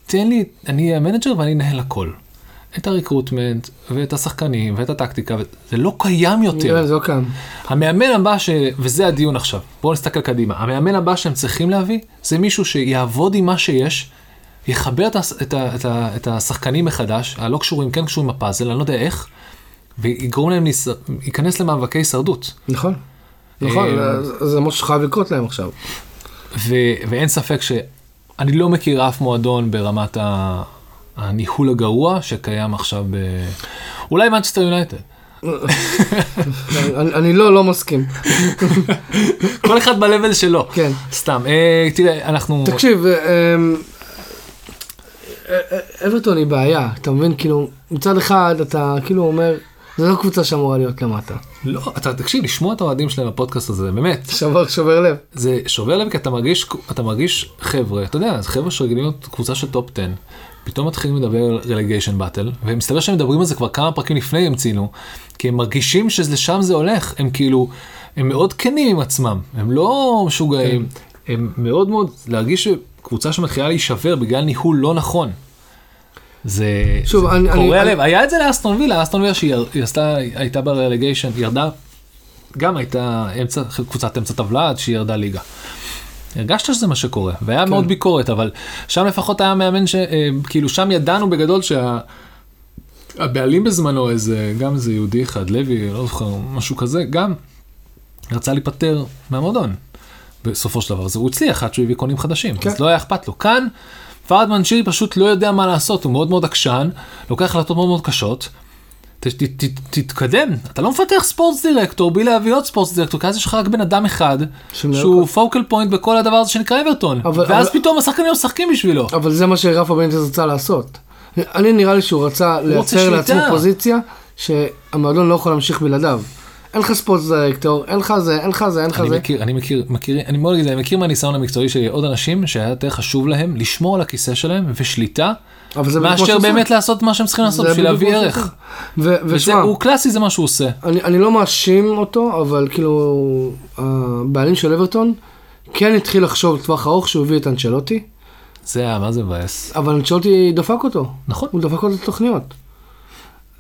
תן לי, אני המנג'ר ואני נהל הכל. את הריקרוטמנט, ואת השחקנים, ואת הטקטיקה, זה לא קיים יותר. זה לא קיים. המאמן הבא, ש... וזה הדיון עכשיו, בואו נסתכל קדימה, המאמן הבא שהם צריכים להביא, זה מישהו שיעבוד עם מה שיש, יחבר את, הס... את, ה... את, ה... את השחקנים מחדש, הלא קשורים, כן קשורים הפאזל, אני לא יודע איך, ויגרום להם להיס... להיכנס למאבקי הישרדות. נכון, נכון, זה מה שחייב לקרות להם עכשיו. ו... ואין ספק שאני לא מכיר אף מועדון ברמת ה... הניהול הגרוע שקיים עכשיו ב... אולי מנצ'סטר יונייטד. אני לא, לא מסכים. כל אחד בלבל שלו. כן. סתם. תראה, אנחנו... תקשיב, אברטון היא בעיה, אתה מבין? כאילו, מצד אחד אתה כאילו אומר, זו לא קבוצה שאמורה להיות למטה. לא, אתה תקשיב, לשמוע את האוהדים שלהם בפודקאסט הזה, באמת. שובר, שובר לב. זה שובר לב כי אתה מרגיש, אתה מרגיש חבר'ה, אתה יודע, חבר'ה שרגילים להיות קבוצה של טופ עשר. פתאום מתחילים לדבר על רלגיישן באטל, והם מסתבר שהם מדברים על זה כבר כמה פרקים לפני הם צינו, כי הם מרגישים שלשם זה הולך, הם כאילו, הם מאוד כנים עם עצמם, הם לא משוגעים, כן. הם מאוד מאוד, להרגיש שקבוצה שמתחילה להישבר בגלל ניהול לא נכון, זה, שוב, זה אני, קורא אני, לב, אני... היה את זה לאסטון וילה, אסטון וילה שהיא עשתה, הייתה ברלגיישן, ירדה, גם הייתה אמצע, קבוצת אמצע טבלה, שהיא ירדה ליגה. הרגשת שזה מה שקורה, והיה כן. מאוד ביקורת, אבל שם לפחות היה מאמן ש... כאילו שם ידענו בגדול שהבעלים שה... בזמנו איזה, גם איזה יהודי אחד, לוי, לא זוכר, משהו כזה, גם רצה להיפטר מהמועדון. בסופו של דבר, זה הוא הצליח, עד שהוא הביא קונים חדשים, כן. אז לא היה אכפת לו. כאן, פרד מנצ'ילי פשוט לא יודע מה לעשות, הוא מאוד מאוד עקשן, לוקח החלטות מאוד מאוד קשות, ת, ת, ת, תתקדם, אתה לא מפתח ספורטס דירקטור, בלי להביא עוד ספורטס דירקטור, כי אז יש לך רק בן אדם אחד, שהוא פוקל פוינט בכל הדבר הזה שנקרא אברטון, ואז אבל... פתאום השחקנים משחקים בשבילו. אבל זה מה שרפה בניטס רצה לעשות. אני נראה לי שהוא רצה לייצר לעצמו פוזיציה, שהמועדון לא יכול להמשיך בלעדיו. אין לך ספורטס דירקטור, אין לך זה, אין לך זה, אין לך זה. מכיר, אני מכיר, מכיר, אני מאוד אגיד, אני מכיר מהניסיון המקצועי שלי, עוד אנשים שהיה יותר חשוב להם לשמור על הכיסא שלהם ושליטה, מאשר באמת לעשות מה שהם צריכים לעשות בשביל להביא ערך. הוא קלאסי, זה מה שהוא עושה. אני לא מאשים אותו, אבל כאילו הבעלים של אברטון כן התחיל לחשוב לטווח ארוך שהוא הביא את אנצ'לוטי. זה היה, מה זה מבאס? אבל אנצ'לוטי דפק אותו. נכון. הוא דפק אותו לתוכניות.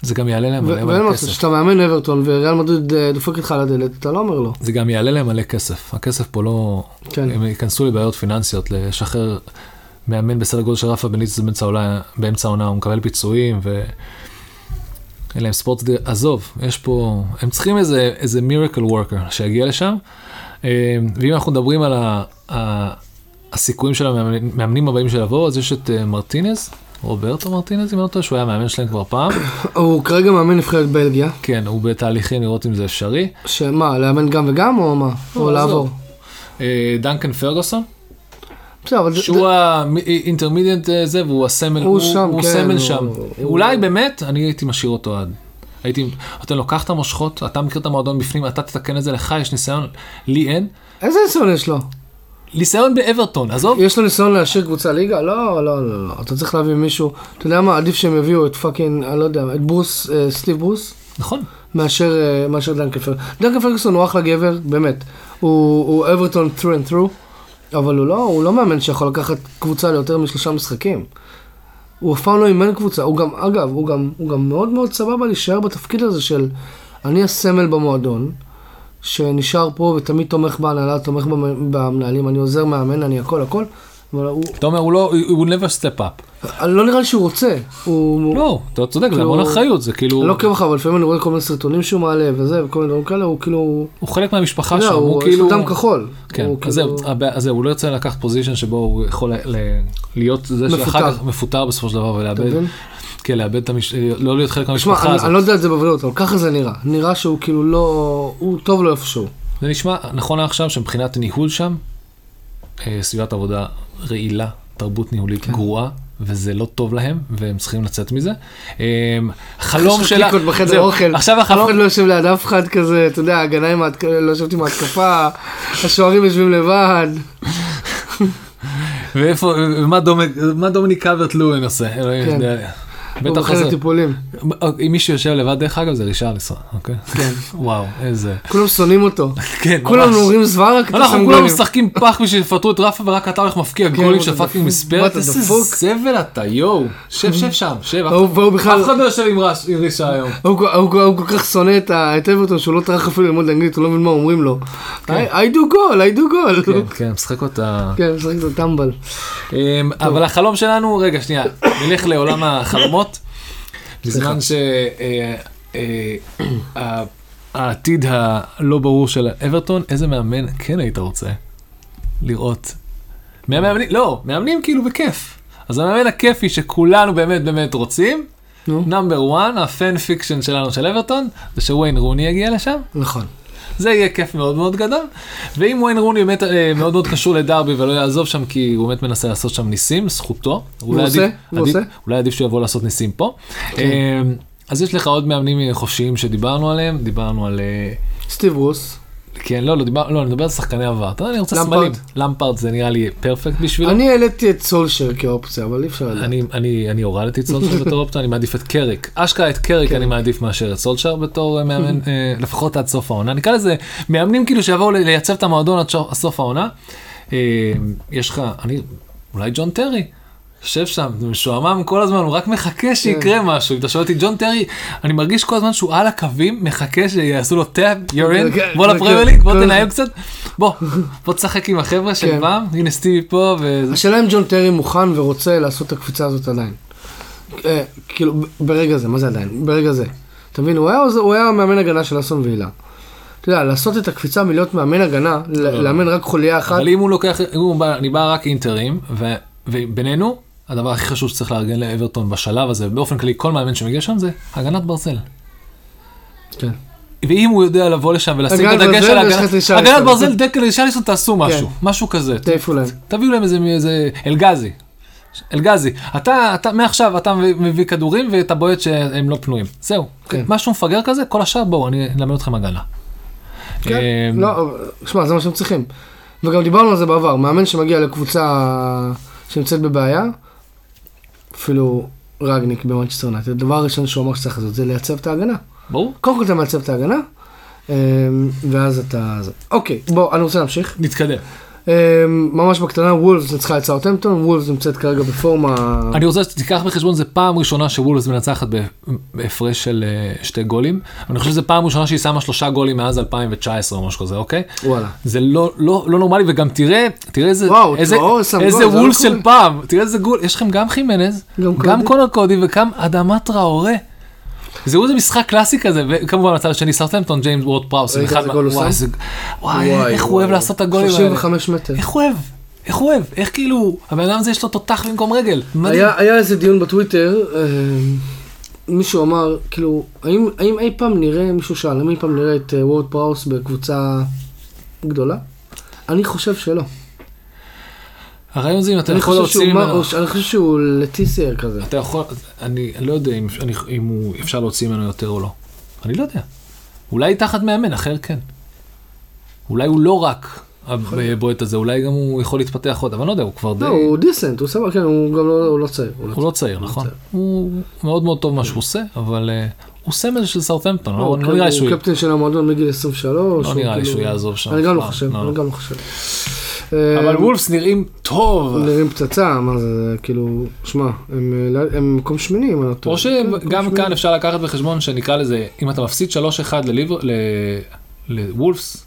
זה גם יעלה להם מלא מלא כסף. כשאתה מאמן אברטון וריאל מדריד דופק איתך על הדלת, אתה לא אומר לו. זה גם יעלה להם מלא כסף. הכסף פה לא... הם ייכנסו לבעיות פיננסיות לשחרר... מאמן בסדר גודל של רפה בניטס באמצע העונה, הוא מקבל פיצויים, ואלה הם ספורט, עזוב, יש פה, הם צריכים איזה, איזה miracle worker שיגיע לשם, ואם אנחנו מדברים על ה, ה, הסיכויים של המאמנים הבאים של עבור, אז יש את מרטינז, רוברטו מרטינז, אם לא טועה, שהוא היה מאמן שלהם כבר פעם. הוא כרגע מאמן נבחרת בלגיה. כן, הוא בתהליכים לראות אם זה אפשרי. שמה, לאמן גם וגם או מה? או לעבור? דנקן פרגוסון. שהוא האינטרמידיאנט הזה, והוא הסמל, הוא סמל שם. אולי באמת, אני הייתי משאיר אותו עד. הייתי, אתה לוקח את המושכות, אתה מכיר את המועדון בפנים, אתה תתקן את זה לך, יש ניסיון, לי אין. איזה ניסיון יש לו? ניסיון באברטון, עזוב. יש לו ניסיון להשאיר קבוצה ליגה? לא, לא, לא, לא. אתה צריך להביא מישהו, אתה יודע מה, עדיף שהם יביאו את פאקינג, אני לא יודע, את ברוס, סטיב ברוס. נכון. מאשר דן קפר. דן קפרגסון הוא אחלה גבר, באמת. הוא אברטון through and through. אבל הוא לא, הוא לא מאמן שיכול לקחת קבוצה ליותר משלושה משחקים. הוא אף פעם לא אימן קבוצה. הוא גם, אגב, הוא גם, הוא גם מאוד מאוד סבבה להישאר בתפקיד הזה של אני הסמל במועדון, שנשאר פה ותמיד תומך בהנהלה, תומך במנהלים, אני עוזר מאמן, אני הכל, הכל. אתה אומר, הוא לא, הוא never step up. לא נראה לי שהוא רוצה. לא, אתה צודק, זה המון אחריות, זה כאילו... לא כבחה, אבל לפעמים אני רואה כל מיני סרטונים שהוא מעלה וזה, וכל מיני דברים כאלה, הוא כאילו... הוא חלק מהמשפחה שם, הוא כאילו... הוא אדם כחול. כן, אז זהו, הוא לא יוצא לקחת פוזישן שבו הוא יכול להיות זה שאחר כך מפוטר בסופו של דבר ולאבד. כן, לאבד את המשפחה, לא להיות חלק מהמשפחה הזאת. אני לא יודע את זה בבלעות, אבל ככה זה נראה. נראה שהוא כאילו לא... הוא טוב לו איפשהו. זה נשמע, נכון עכשיו שמבחינת ניהול שם, סביבת עבודה רעילה, תרבות ניהולית כן. גרועה, וזה לא טוב להם, והם צריכים לצאת מזה. חלום שלה... חשבתי קודם בחדר אוכל. עכשיו החלום... אף אחד לא יושב ליד אף אחד כזה, אתה יודע, הגנאים לא יושבתי מההתקפה, השוערים יושבים לבד. ואיפה, ומה דומיניק קאברט לואו נעשה? כן. בטח זה טיפולים. אם מישהו יושב לבד דרך אגב זה רישרליסון, אוקיי? כן. וואו, איזה... כולם שונאים אותו. כן, ממש. כולם אומרים זווארה. אנחנו כולם משחקים פח בשביל לפטרו את רפה ורק אתה הולך מפקיע גולים של פאקינג מספרת. איזה סבל אתה, יואו. שב, שב שם, שב. אף אחד לא יושב עם רישה היום. הוא כל כך שונא את אברטון שהוא לא טרח אפילו ללמוד לאנגלית, הוא לא מבין מה אומרים לו. I do goal, I do goal. כן, כן, משחק אותה. כן, משחק אותה טמבל. אבל החלום שלנו, רגע, שנייה, נלך לעולם החלומות. בזמן שהעתיד הלא ברור של אברטון, איזה מאמן כן היית רוצה לראות? מהמאמנים, לא, מאמנים כאילו בכיף. אז המאמן הכיפי שכולנו באמת באמת רוצים, נאמבר אחת, הפן פיקשן שלנו של אברטון, זה שוויין רוני יגיע לשם. נכון. זה יהיה כיף מאוד מאוד גדול, ואם וויין רוני באמת מאוד מאוד קשור לדרבי ולא יעזוב שם כי הוא באמת מנסה לעשות שם ניסים, זכותו. הוא עושה, הוא עושה. אולי עדיף שהוא יבוא לעשות ניסים פה. אז יש לך עוד מאמנים חופשיים שדיברנו עליהם, דיברנו על... סטיב רוס. כן, לא, לא, נדבר על שחקני עבר. אני רוצה סמלים. למפרד זה נראה לי פרפקט בשבילו. אני העליתי את סולשר כאופציה, אבל אי אפשר לדעת. אני הורדתי את סולשר בתור אופציה, אני מעדיף את קריק. אשכרה את קריק אני מעדיף מאשר את סולשר בתור מאמן, לפחות עד סוף העונה. נקרא לזה מאמנים כאילו שיבואו לייצב את המועדון עד סוף העונה. יש לך, אני, אולי ג'ון טרי. יושב שם, משועמם כל הזמן, הוא רק מחכה שיקרה משהו. אם אתה שואל אותי, ג'ון טרי, אני מרגיש כל הזמן שהוא על הקווים, מחכה שיעשו לו טאב, יורין, בוא לפרמיירליג, בוא תנהל קצת, בוא, בוא תשחק עם החבר'ה של פעם, הנה סטיבי פה. השאלה אם ג'ון טרי מוכן ורוצה לעשות את הקפיצה הזאת עדיין. כאילו, ברגע זה, מה זה עדיין? ברגע זה. אתה מבין, הוא היה מאמן הגנה של אסטון וילה. אתה יודע, לעשות את הקפיצה מלהיות מאמן הגנה, לאמן רק חוליה אחת. אבל אם הוא לוקח, אני בא רק אינטרים, ובינינו הדבר הכי חשוב שצריך לארגן לאברטון בשלב הזה, באופן כללי, כל מאמן שמגיע שם זה הגנת ברזל. כן. ואם הוא יודע לבוא לשם ולשים את הדגש על הגנת... הגנת ברזל, דקל רישרליסון, תעשו משהו, משהו כזה. תעיפו להם. תביאו להם איזה אלגזי. אלגזי. אתה, מעכשיו, אתה מביא כדורים ואתה בועט שהם לא פנויים. זהו. משהו מפגר כזה, כל השאר בואו, אני אלמד אתכם הגנה. כן. לא, שמה, זה מה שהם צריכים. וגם דיברנו על זה בעבר. מאמן שמגיע לקבוצה שנמצאת בבעיה, אפילו רגניק במנצ'סטר יונייטד, הדבר הראשון שהוא אמר שצריך לעשות, זה לייצב את ההגנה. ברור. קודם כל אתה מייצב את ההגנה, ואז אתה... אוקיי, בוא, אני רוצה להמשיך. נתקדם. ממש בקטנה, וולפס נצחה את סאות'המפטון, וולפס נמצאת כרגע בפורמה... אני רוצה שתיקח בחשבון, זה פעם ראשונה שוולפס מנצחת בהפרש של שתי גולים, אני חושב שזה פעם ראשונה שהיא שמה שלושה גולים מאז אלפיים תשע עשרה או משהו כזה, אוקיי? וואלה. זה לא נורמלי, וגם תראה, תראה איזה וולפס של פעם, תראה איזה גול, יש לכם גם חימנז, גם קונר קודי וגם אדמה טראורה. זהו, זה משחק קלאסי כזה, וכמובן מצד השני סאות'המפטון, ג'יימס וורד פראוס. ראית איזה גול הוא שם? וואי, איך הוא אוהב לעשות את הגולים האלה. שלושים וחמישה מטר. איך הוא אוהב? איך הוא אוהב? איך כאילו, הבן אדם זה יש לו תותח במקום רגל. היה איזה דיון בטוויטר, מישהו אמר, כאילו, האם אי פעם נראה, מישהו שאל, האם אי פעם נראה את וורד פראוס בקבוצה גדולה? אני חושב שלא. הרעיון זה אם אתה יכול להוציא ממנו... אני חושב שהוא לטיסייר כזה. אתה יכול... אני לא יודע אם אפשר להוציא ממנו יותר או לא. אני לא יודע. אולי תחת מאמן, אחר כן. אולי הוא לא רק הבועט הזה, אולי גם הוא יכול להתפתח עוד, אבל לא יודע, הוא כבר די... לא, הוא דיסנט, הוא סבבה, כן, הוא גם לא צעיר. הוא לא צעיר, נכון. הוא מאוד מאוד טוב מה שהוא עושה, אבל... הוא סמל של סאות'המפטון, לא נראה לי שהוא... הוא קפטן של המועדון מגיל עשרים ושלוש. לא נראה לי שהוא יעזוב שם. אני גם לא חושב, אני גם לא חושב. אבל וולפס נראים טוב. נראים פצצה, מה זה, כאילו, שמע, הם מקום שמונים. או שגם כאן אפשר לקחת בחשבון שנקרא לזה, אם אתה מפסיד שלוש אחד לוולפס,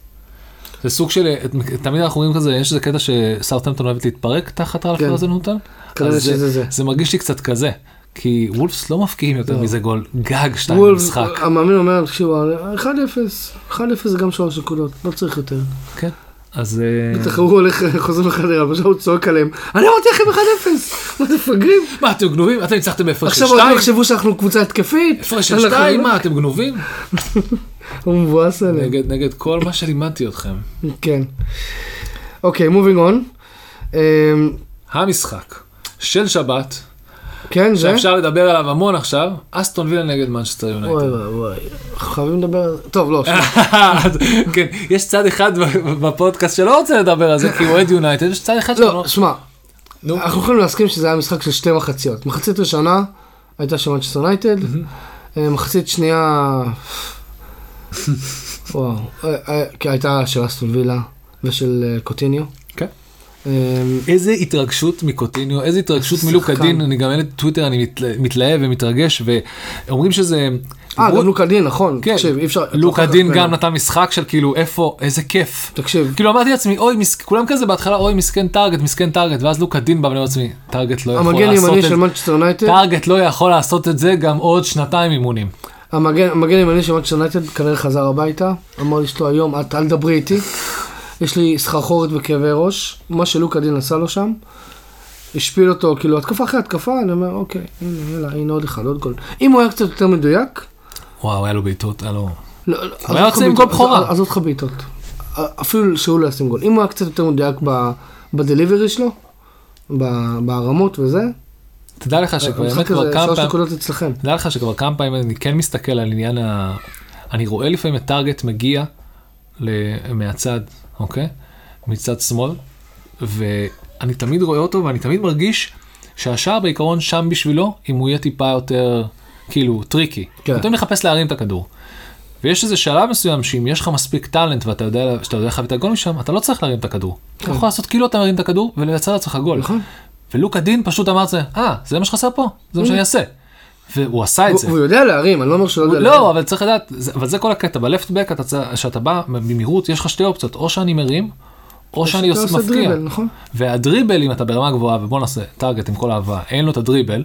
זה סוג של, תמיד אנחנו רואים כזה, יש איזה קטע שסאות'המפטון אוהבת להתפרק תחת רלף רזנוטן, אז זה מרגיש לי קצת כזה. כי וולפס לא מפקיעים יותר מזה גול, גג שתיים במשחק. המאמין אומר, תקשיבו, אחד אפס, אחד אפס גם שלוש נקודות, לא צריך יותר. כן. אז... בטח הוא הולך, חוזר לחדרה, פשוט הוא צועק עליהם, אני אמרתי לכם אחד אפס, מה אתם מפגרים? מה, אתם גנובים? אתם ניצחתם בהפרש של שתיים? עכשיו עוד יחשבו שאנחנו קבוצה התקפית? הפרש של שתיים, מה, אתם גנובים? הוא מבואס עליהם. נגד כל מה שלימדתי אתכם. כן. אוקיי, moving on. המשחק של שבת, שאפשר לדבר עליו המון עכשיו, אסטון וילה נגד מנצ'סטר יונייטד. וואי וואי וואי, חייבים לדבר על זה? טוב, לא. כן, יש צד אחד בפודקאסט שלא רוצה לדבר על זה, כי הוא אוהד יונייטד, יש צד אחד שלא... לא, שמע, אנחנו יכולים להסכים שזה היה משחק של שתי מחציות. מחצית ראשונה, הייתה של מנצ'סטר יונייטד, מחצית שנייה, וואו, הייתה של אסטון וילה ושל קוטיניו. איזה התרגשות מקוטיניו, איזה התרגשות מלוקה דין, אני גם אין טוויטר, אני מתלהב ומתרגש, ואומרים שזה... אה, גם לוקה דין, נכון, תקשיב, אי אפשר... לוקה דין גם נתן משחק של כאילו, איפה, איזה כיף. תקשיב. כאילו אמרתי לעצמי, אוי, כולם כזה בהתחלה, אוי, מסכן טארגט, מסכן טארגט, ואז לוקה דין בבני עצמי, טארגט לא יכול לעשות את זה. המגן ימני של מנצ'סטר יונייטד. טארגט לא יכול לעשות את זה גם עוד שנתיים אימונים. המגן ימני של מנצ'סטר יונייטד כנראה חזר הביתה, אמר לשתו היום, את אל דברי איתי, יש לי סחרחורת וכאבי ראש, מה שלוקה דין עשה לו שם, השפיל אותו, כאילו, התקפה אחרי התקפה, אני אומר, אוקיי, הנה, הנה עוד אחד, עוד גול. אם הוא היה קצת יותר מדויק... וואו, היה לו בעיטות, היה לו... הוא היה יוצא עם גול בחורה. אז אותך בעיטות. אפילו שהוא לא ישים גול. אם הוא היה קצת יותר מדויק בדליברי שלו, בהרמות וזה... תדע לך שכבר כמה פעמים אני כן מסתכל על עניין ה... אני רואה לפעמים את טארגט מגיע מהצד... אוקיי? מצד שמאל, ואני תמיד רואה אותו, ואני תמיד מרגיש שהשער בעיקרון שם בשבילו, אם הוא יהיה טיפה יותר, כאילו, טריקי. כן. אתה מחפש להרים את הכדור. ויש איזה שלב מסוים, שאם יש לך מספיק טלנט, ואתה יודע, שאתה יודע לך את הגול משם, אתה לא צריך להרים את הכדור. כן. אתה יכול לעשות כאילו אתה מרים את הכדור, ולייצר לעצמך גול. נכון. ולוקה דין פשוט אמר את זה, אה, זה מה שחסר פה, זה מה שאני אעשה. והוא עשה את זה. הוא יודע להרים, אני לא אומר שהוא לא יודע להרים. לא, אבל צריך לדעת, אבל זה כל הקטע, בלפט-בק, שאתה בא במהירות, יש לך שתי אופציות, או שאני מרים, או שאני מפקיע. והדריבל, אם אתה ברמה גבוהה, ובוא נעשה טארגט עם כל אהבה, אין לו את הדריבל,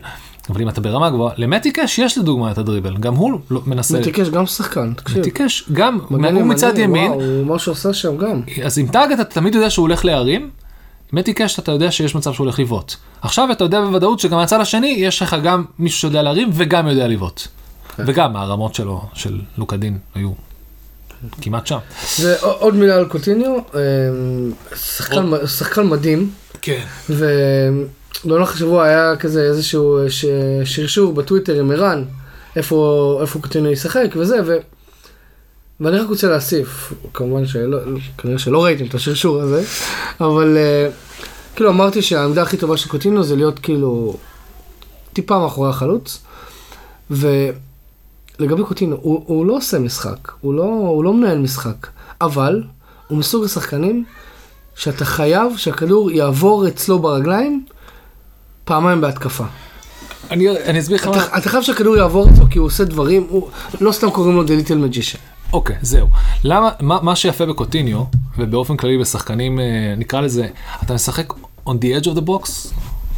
אבל אם אתה ברמה גבוהה, למתיקש יש לדוגמה את הדריבל, גם הוא מנסה... מתיקש גם שחקן, תקשיב. מתיקש גם, הוא מצד ימין. וואו, מה שעושה שם גם. אז עם טארגט אתה תמיד יודע שהוא הולך להרים, מתיקש, אתה יודע שיש מצב שהוא הולך ליוות. עכשיו אתה יודע בוודאות שגם הצד השני, יש לך גם מישהו שיודע להרים וגם יודע ליוות. וגם הרמות שלו, של לוקה דין, היו כמעט שם. ועוד מילה על קוטיניו, שחקן מדהים. כן. ובאמת השבוע היה כזה איזשהו שרשור בטוויטר עם איראן, איפה קוטיניו ישחק וזה, ו... ואני רק רוצה להסיף, כמובן שלא, כנראה שלא ראיתם את השרשור הזה, אבל כאילו אמרתי שהעמדה הכי טובה של קוטיניו זה להיות כאילו טיפה מאחורי החלוץ, ולגבי קוטיניו, הוא, הוא לא עושה משחק, הוא לא, הוא לא מנהל משחק, אבל הוא מסוג השחקנים שאתה חייב שהכדור יעבור אצלו ברגליים פעמיים בהתקפה. אני, אני אסביר לך מה... אתה, אתה חייב שהכדור יעבור אצלו כי הוא עושה דברים, הוא, לא סתם קוראים לו The Little Magician. אוקיי, זהו. למה, מה, מה שיפה בקוטיניו, ובאופן כללי בשחקנים, נקרא לזה, אתה משחק on the edge of the box,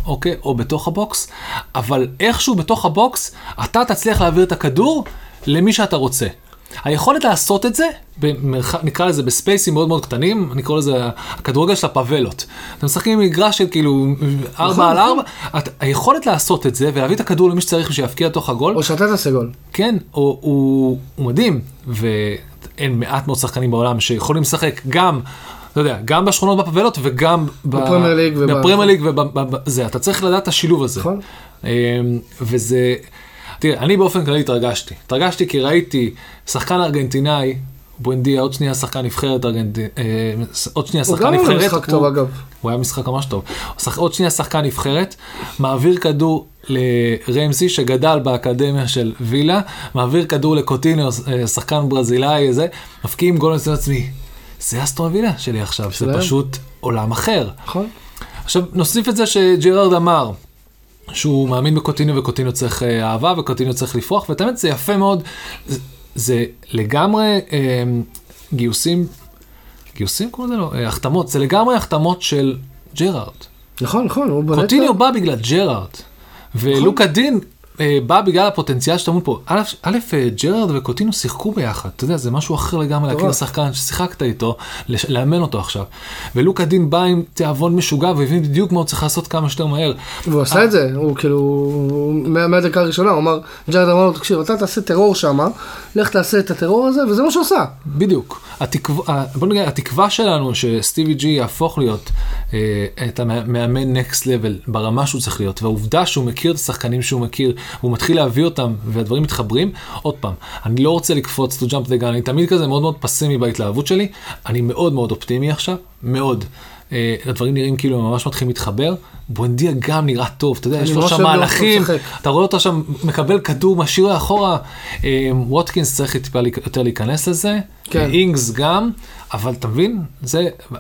אוקיי, או בתוך הבוקס, אבל איכשהו בתוך הבוקס, אתה תצליח להעביר את הכדור למי שאתה רוצה. היכולת לעשות את זה, במרח... נקרא לזה בספייסים מאוד מאוד קטנים, נקרא לזה הכדורגל של הפאבלות. אתם משחקים עם מגרש של כאילו ארבע על ארבע, היכולת לעשות את זה ולהביא את הכדור למי שצריך שיפקיע תוך הגול. או שאתה תעשה גול. כן, הוא, הוא, הוא מדהים, ואין מעט מאוד שחקנים בעולם שיכולים לשחק גם, אתה יודע, גם בשכונות בפאבלות וגם בפרמייר ליג. בפרמייר ליג ובזה, אתה צריך לדעת את השילוב הזה. נכון. וזה... תראה, אני באופן כללי התרגשתי. התרגשתי כי ראיתי שחקן ארגנטינאי, בואנדיה, עוד שנייה שחקן נבחרת ארגנטינאי, עוד שנייה שחקן נבחרת. הוא גם היה משחק טוב אגב. הוא היה משחק ממש טוב. עוד שנייה שחקן נבחרת, מעביר כדור לרמסי שגדל באקדמיה של וילה, מעביר כדור לקוטיניו, שחקן ברזילאי, זה, מפקיעים גול אצל עצמי. זה אסטון וילה שלי עכשיו, זה פשוט עולם אחר. נכון. עכשיו, נוסיף את זה שג'רארד אמר, שהוא מאמין בקוטיניו, וקוטיניו צריך אהבה, וקוטיניו צריך לפרוח, ותאמת זה יפה מאוד, זה, זה לגמרי אה, גיוסים, גיוסים כמו זה לא, אה, החתמות, זה לגמרי החתמות של ג'רארד. נכון, נכון, הוא בנטה. קוטיניו בא בגלל ג'רארד, ולוקה דין אה, בא בגלל הפוטנציאל שתמוד פה. א', א' ג'רארד וקוטיניו שיחקו ביחד, אתה יודע, זה משהו אחר לגמרי להכיר לשחקן ששיחקת איתו, לאמן אותו עכשיו. ולוקה דין בא עם תיאבון משוגע, והבין בדיוק מה הוא צריך לעשות כמה שיותר מהר. והוא עשה את זה, הוא כאילו, מהדקה הראשונה, הוא אמר, ג'רארד אמר לו, תקשיב, אתה תעשה טרור שם, לך תעשה את הטרור הזה, וזה מה שעושה. בדיוק. בוא נגיד, התקווה שלנו שסטיבי ג'י יהפוך להיות את המאמן נקסט לבל ברמה שהוא צריך להיות, והעובדה שהוא מכיר את השחקנים שהוא מכיר, הוא מתחיל להביא אותם, והדברים מתחברים. עוד פעם, אני לא רוצה לקפוץ, to jump the gun, אני תמיד כזה מאוד מאוד פסימי בהתלהבות שלי, אני מאוד מאוד אופטימי עכשיו, מאוד. הדברים נראים כאילו ממש מתחילים להתחבר, בואנדיה גם נראה טוב, אתה יודע, יש לו שם מהלכים, אתה רואה אותו שם מקבל כדור, משאיר לאחורה, ווטקינס צריך יותר להיכנס לזה, אינגס גם, אבל אתה מבין,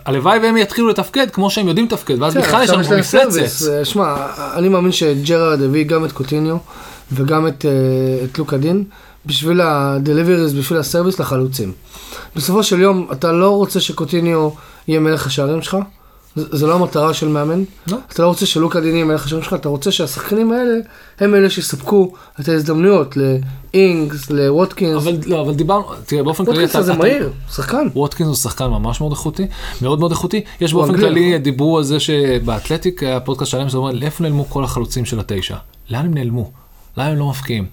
הלוואי והם יתחילו לתפקד כמו שהם יודעים לתפקד, ואז בכלל יש שם מפלצת. שמע, אני מאמין שג'רארד הביא גם את קוטיניו, וגם את לוקה דין, בשביל הדליבריז, בשביל הסרוויס לחלוצים. בסופו של יום, אתה לא רוצה שקוטיניו יהיה מלך השערים שלך, זו לא המטרה של מאמן, לא. אתה לא רוצה שלוקה דין יהיה מלך השערים שלך, אתה רוצה שהשחקנים האלה, הם אלה שיספקו את ההזדמנויות לאינגס, לווטקינס. אבל לא, אבל דיברנו, תראה, באופן כללי... ווטקינס זה מהיר, שחקן. ווטקינס הוא שחקן ממש מאוד איכותי, מאוד מאוד איכותי. יש באופן כללי, דיברו על זה שבאתלטיק, הפודקאסט שלהם, זה אומר, לאיפה נעלמו כל החלוצים של התשע? לאן הם נעלמו? לאן הם לא מפקיעים?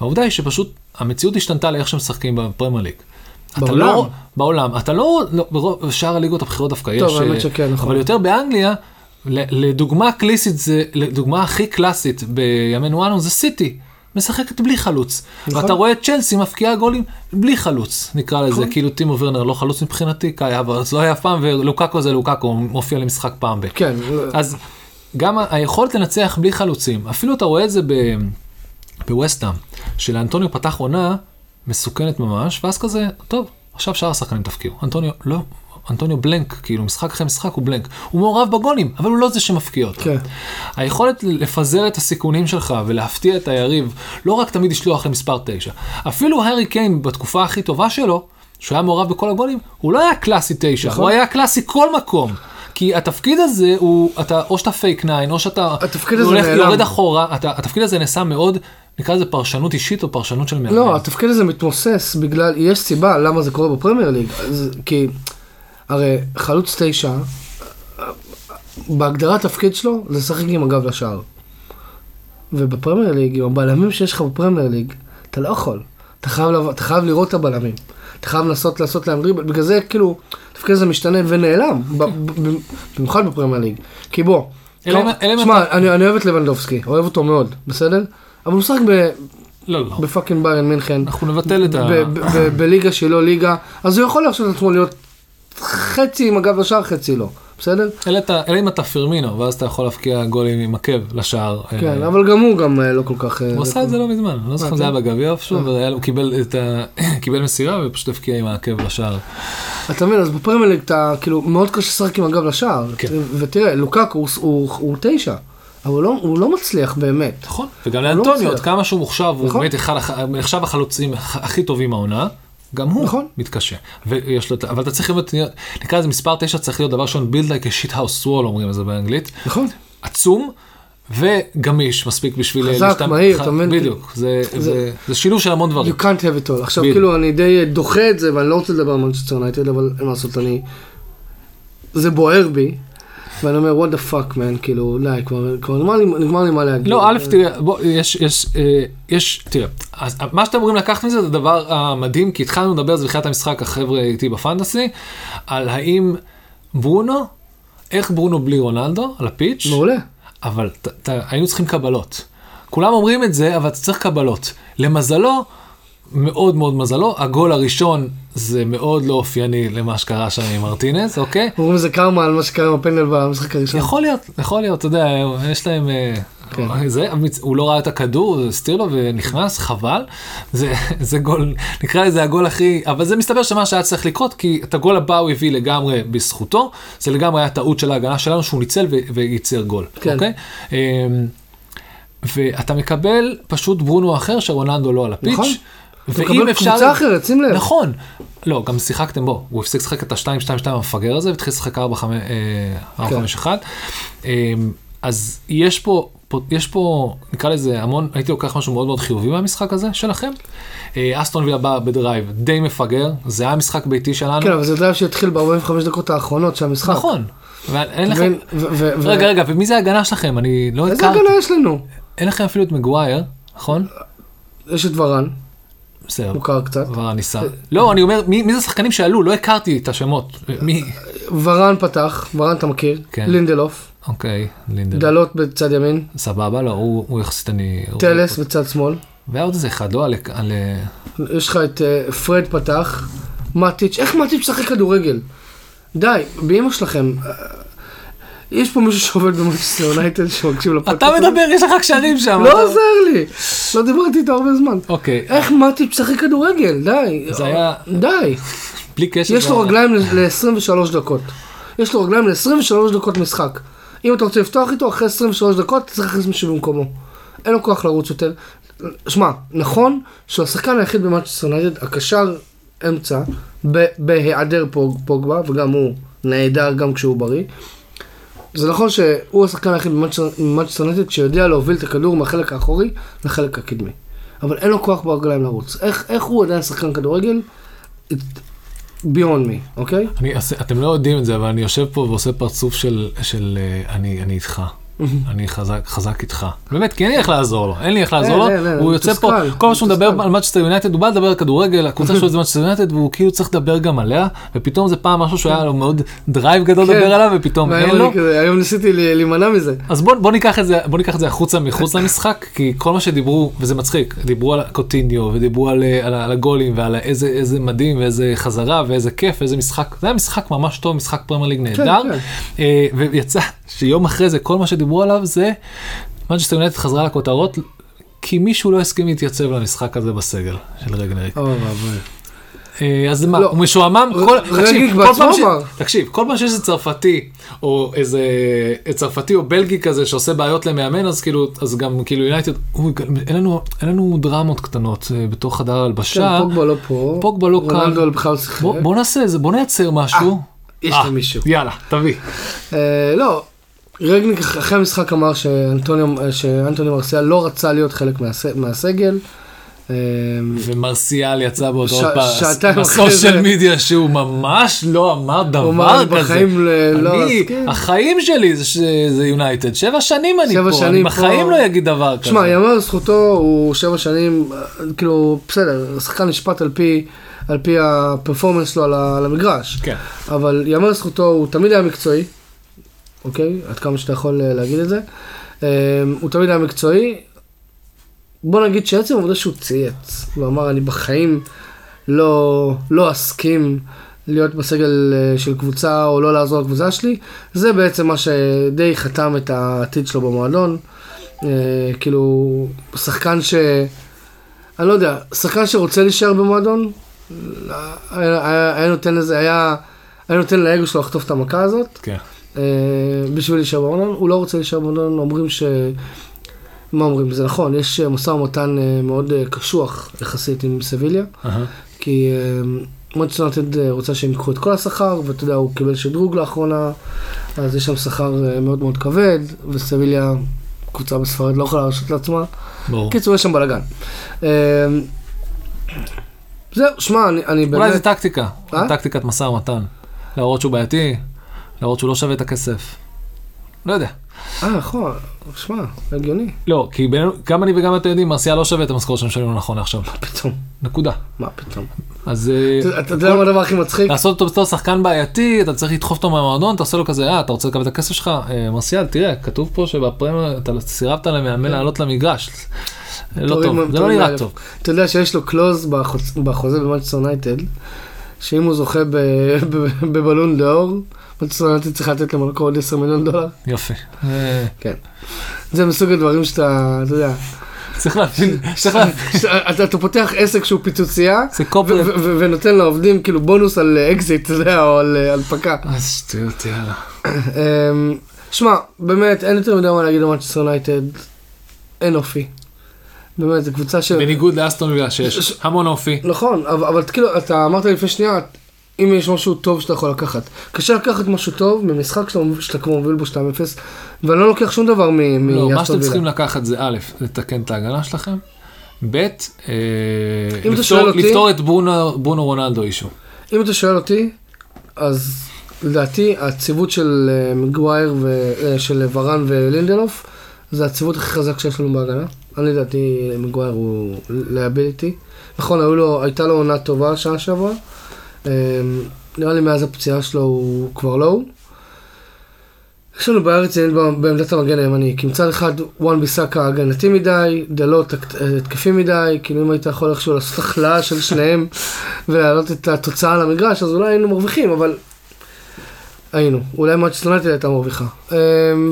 העובדה היא שפשוט המציאות השתנתה לאיך שהם משחקים בפרמייר ליג. בעולם? לא, בעולם. אתה לא, לא בשאר הליגות הבחירות דווקא יש. טוב, האמת שכן. אבל נכון. יותר באנגליה, לדוגמה קליסית, זה, לדוגמה הכי קלאסית בימינו אנו, זה סיטי. משחקת בלי חלוץ. נכון. ואתה רואה את צ'לסי מפקיעה גולים בלי חלוץ, נקרא לזה. נכון. כאילו טימו ורנר לא חלוץ מבחינתי, כי היה, זה היה פעם, ולוקאקו זה לוקאקו, מופיע למשחק פעם ב. כן. אז גם היכולת לנצח בלי חלוצים, אפילו אתה רואה את זה ב... בווסטהאם, שלאנטוניו פתח עונה מסוכנת ממש, ואז כזה, טוב, עכשיו שאר השחקנים תפקיעו. אנטוניו, לא, אנטוניו בלנק, כאילו משחק אחרי משחק הוא בלנק. הוא מעורב בגולים, אבל הוא לא זה שמפקיע אותו. כן. היכולת לפזר את הסיכונים שלך ולהפתיע את היריב, לא רק תמיד ישלוח למספר תשע. אפילו הארי קיין בתקופה הכי טובה שלו, שהוא היה מעורב בכל הגולים, הוא לא היה קלאסי תשע, נכון. הוא היה קלאסי כל מקום. כי התפקיד הזה הוא, אתה, או שאתה פייק ניין, או שאתה הולך יורד אחורה, אתה, התפקיד הזה נעשה מאוד, נקרא לזה פרשנות אישית או פרשנות של מאמן. לא, התפקיד הזה מתמוסס בגלל, יש סיבה למה זה קורה בפרמייר ליג, כי הרי חלוץ תשע, בהגדרה התפקיד שלו, זה שחק עם הגב לשער. ובפרמייר ליג, עם הבלמים שיש לך בפרמייר ליג, אתה לא יכול. אתה חייב, אתה חייב לראות את הבלמים. אתה חייב לעשות, לעשות להם דריבל, בגלל זה כאילו, תפקיד זה משתנה ונעלם, במיוחד בפרמייר ליג. כי בוא, שמע, אני אוהב את לבנדובסקי, אוהב אותו מאוד, בסדר? אבל הוא שחק בפאקינג ביירן מינכן. אנחנו נבטל את ה... בליגה שהיא לא ליגה, אז הוא יכול להרשות את עצמו להיות חצי עם הגב לשער, חצי לא, בסדר? אלא אם אתה פירמינו, ואז אתה יכול להפקיע גולים עם עקב לשער. כן, אבל גם הוא גם לא כל כך... הוא עשה את זה לא מזמן, לא זוכר, זה היה בגביע פשוט, הוא קיבל מסירה ופשוט הפקיע עם העקב לשער. אתה מבין, אז בפרמייר ליג אתה כאילו מאוד קשה לשחק עם הגב לשער, ותראה, לוקאקו הוא תשע. אבל הוא לא מצליח באמת. נכון, וגם לאנטוניו, עוד כמה שהוא מוחשב, הוא באמת נחשב החלוצים הכי טובים העונה, גם הוא מתקשה. אבל אתה צריך להיות, נקרא לזה מספר תשע, צריך להיות דבר שון, build like a shit house wall, אומרים את זה באנגלית. נכון. עצום וגמיש, מספיק בשביל... חזק, מהיר, תאמן. בדיוק, זה שילוב של המון דברים. You can't have it all. עכשיו כאילו אני די דוחה את זה, ואני לא רוצה לדבר על מנצ'סטר יונייטד, אבל אין מה לעשות, אני... זה בוער בי. ואני אומר, what the fuck, man, כאילו, לא, כבר נגמר לי מה להגיד. לא, א', תראה, בוא, יש, תראה, מה שאתם אמורים לקחת מזה, זה דבר המדהים, כי התחלנו לדבר על זה בחיית המשחק, החבר'ה איתי בפנטסי, על האם ברונו, איך ברונו בלי רונלדו, על הפיץ'. מעולה. אבל היינו צריכים קבלות. כולם אומרים את זה, אבל אתה צריך קבלות. למזלו, מאוד מאוד מזלו, הגול הראשון זה מאוד לא אופייני למה שקרה שם עם מרטינס, אוקיי? אומרים זה קרמה על מה שקרה עם הפנדל במשחק הראשון. יכול להיות, יכול להיות, אתה יודע, יש להם... הוא לא ראה את הכדור, הסתיר לו ונכנס, חבל. זה גול, נקרא לזה הגול הכי... אבל זה מסתבר שמה שהיה צריך לקרות, כי את הגול הבא הוא הביא לגמרי בזכותו, זה לגמרי היה טעות של ההגנה שלנו, שהוא ניצל וייצר גול, אוקיי? ואתה מקבל פשוט ברונו אחר שרונלדו לא על הפיץ'. ואם אפשר... קבוצה אחרת, שים לב. נכון. לא, גם שיחקתם בו. הוא הפסיק לשחק את ה-שתיים שתיים שתיים המפגר הזה, והתחיל לשחק ארבע חמש אחת. אז יש פה, יש פה, נקרא לזה המון, הייתי לוקח משהו מאוד מאוד חיובי מהמשחק הזה שלכם. אסטון וילה בא בדרייב די מפגר, זה היה משחק ביתי שלנו. כן, אבל זה דרייב שהתחיל ב-ארבעים וחמש דקות האחרונות של המשחק. נכון. רגע, רגע, ומי זה ההגנה שלכם? אני לא הכרתי. איזה הגנה יש לנו? אין לכם אפילו את מגווייר, נכון? יש את ורן. מוכר קצת. ורן ניסה. לא, אני אומר, מי זה השחקנים שעלו? לא הכרתי את השמות. מי? ורן פתח, ורן אתה מכיר. לינדלוף. אוקיי, לינדלוף. דלות בצד ימין. סבבה, לא, הוא יחסית אני... טלס בצד שמאל. והיה עוד איזה אחד, לא על... יש לך את פרד פתח, מטיץ'. איך מטיץ' שחק כדורגל? די, באמא שלכם... יש פה מישהו שעובד במנצ'סטר יונייטד שמקשיב לפודקאסט. אתה מדבר, יש לך קשרים שם. לא עוזר לי. לא דיברתי איתו הרבה זמן. אוקיי. איך מתי משחק כדורגל? די. זה היה... די. בלי קשר. יש לו רגליים ל-עשרים ושלוש דקות. יש לו רגליים ל-עשרים ושלוש דקות משחק. אם אתה רוצה לפתוח איתו, אחרי עשרים ושלוש דקות, אתה צריך להכניס מישהו במקומו. אין לו כוח לרוץ יותר. שמע, נכון שהשחקן היחיד במנצ'סטר יונייטד, הקשר אמצע, בהיעדר פוגבה, וגם הוא נהדר גם כשהוא בריא. זה נכון שהוא השחקן היחיד במנצ'סטר יונייטד שיודע להוביל את הכדור מהחלק האחורי לחלק הקדמי. אבל אין לו כוח ברגליים לרוץ. איך, איך הוא עדיין שחקן כדורגל? ביונד מי, אוקיי? אני, אתם לא יודעים את זה, אבל אני יושב פה ועושה פרצוף של, של אני, אני איתך. אני חזק, חזק איתך. באמת, כי אין לי איך לעזור לו. אין לי איך לעזור לו. הוא יוצא פה, כל מה שהוא מדבר על מנצ'סטר יונייטד, הוא בא לדבר על כדורגל, הקבוצה שלו זה מנצ'סטר יונייטד, והוא כאילו צריך לדבר גם עליה, ופתאום זה פעם משהו שהיה לו מאוד דרייב גדול לדבר עליו, ופתאום אין לו. היום ניסיתי להימנע מזה. אז בוא ניקח את זה החוצה מחוץ למשחק, כי כל מה שדיברו, וזה מצחיק, דיברו על קוטיניו, ודיברו על הגולים, ועל איזה מדהים, ואיזה חזרה, ואיזה כיף, ואיזה משחק. זה היה משחק ממש טוב, משחק פרמייר ליג נהדר, ויצא שיום אחרי זה, כל מה שדיברו עליו זה, מנצ'סטר יונייטד חזרה לכותרות, כי מישהו לא הסכים להתייצב למשחק הזה בסגל של רגניק. אז מה, הוא משועמם, תקשיב, כל פעם שיש איזה צרפתי, או איזה צרפתי או בלגי כזה, שעושה בעיות למאמן, אז כאילו, אז גם כאילו יונייטד, אין לנו דרמות קטנות, בתוך חדר הלבשה, פוגבה לא פה, פוגבה לא כאן, רונלדו בכלל שיחק, בוא נעשה איזה, בוא נייצר משהו, יש לי מישהו, יאללה, תביא. לא, רגניק אחרי המשחק אמר שאנטוני מרסיאל לא רצה להיות חלק מהסגל. ומרסיאל יצא באותו פעם בסושיאל מידיה שהוא ממש לא אמר דבר כזה. החיים שלי זה יונייטד, שבע שנים אני פה, אני בחיים לא אגיד דבר כזה. שמע, יאמר זכותו, הוא שבע שנים, כאילו, בסדר, השחקן נשפט על פי... על פי הפרפורמנס שלו על המגרש. כן. אבל יאמר זכותו, הוא תמיד היה מקצועי, אוקיי? עד כמה שאתה יכול להגיד את זה. הוא תמיד היה מקצועי. בוא נגיד שעצם העובדה שהוא צייץ. הוא אמר, אני בחיים לא, לא אסכים להיות בסגל של קבוצה, או לא לעזור לקבוצה שלי. זה בעצם מה שדי חתם את העתיד שלו במועדון. כאילו, שחקן ש... אני לא יודע, שחקן שרוצה להישאר במועדון, היה נותן לזה, היה נותן לאגו שלו לחטוף את המכה הזאת, בשביל להישאר במועדון. הוא לא רוצה להישאר במועדון, אומרים ש... מה אומרים? זה נכון, יש משא ומתן מאוד קשוח יחסית עם סביליה, כי מנצ'סטר יונייטד רוצה שהם יקחו את כל השכר, ואתה יודע, הוא קיבל שדרוג לאחרונה, אז יש שם שכר מאוד מאוד כבד, וסביליה... קבוצה בספרד לא יכולה לרשות לעצמה. קיצור, יש שם בלגן. זהו, שמע, אני באמת... אולי זה טקטיקה. טקטיקת מסע ומתן. להראות שהוא בעייתי, להראות שהוא לא שווה את הכסף. לא יודע. אה, נכון. שמע, הגיוני. לא, כי גם אני וגם אתם יודעים, מרסיאל לא שווה את המשכורת שהם שלנו נכון עכשיו. מה פתאום? נקודה. מה פתאום? אז... אתה יודע מה הדבר הכי מצחיק? לעשות אותו בתור שחקן בעייתי, אתה צריך לדחוף אותו מהמועדון, אתה עושה לו כזה, אה, אתה רוצה לקבל את הכסף שלך? מרסיאל, תראה, כתוב פה שבפרמייר, אתה סירבת למאמן לעלות למגרש. לא טוב, זה לא נראה טוב. אתה יודע שיש לו קלוז בחוזה במנצ'סטר יונייטד, שאם הוא זוכה בבלון ד'אור, מנצ'סטר יונייטד צריכה לתת למלכו עוד עשרה מיליון דולר. יופי. כן. זה מסוג הדברים שאתה, אתה יודע... צריך להבין, צריך להבין. אתה פותח עסק שהוא פיצוצייה, ונותן לעובדים כאילו בונוס על אקזיט, אתה יודע, או על הלפקה. אז שטויות, יאללה. שמע, באמת, אין יותר מדי מה להגיד על מנצ'סטר יונייטד, אין אופי. באמת, זו קבוצה ש... בניגוד לאסטון וילה שיש, המון אופי. נכון, אבל כאילו, אתה אמרת לפני שנייה, אם יש משהו טוב שאתה יכול לקחת. קשה לקחת משהו טוב ממשחק שאתה כמו מוביל בו שתיים אפס, ואני לא לוקח שום דבר מ... לא, מה שאתם צריכים לקחת זה א', לתקן את ההגנה שלכם, ב', לפתור את ברונו רונלדו אישו. אם אתה שואל אותי, אז לדעתי הציבות של מגווייר, של ורן ולינדלוף, זה הציבות הכי חזק שיש לנו בהגנה. אני לדעתי מגווייר הוא לאבד איתי. נכון, הייתה לו עונה טובה שעה שעברה, נראה לי מאז הפציעה שלו הוא כבר לא הוא. יש לנו בעיה רצינית בעמדת המגן הימני, כי מצד אחד וואן ביסאקה הגנתי מדי, דלות התקפי מדי, כאילו אם היית יכול איכשהו לעשות החלאה של שניהם ולהעלות את התוצאה למגרש, אז אולי היינו מרוויחים, אבל היינו, אולי Manchester United הייתה מרוויחה.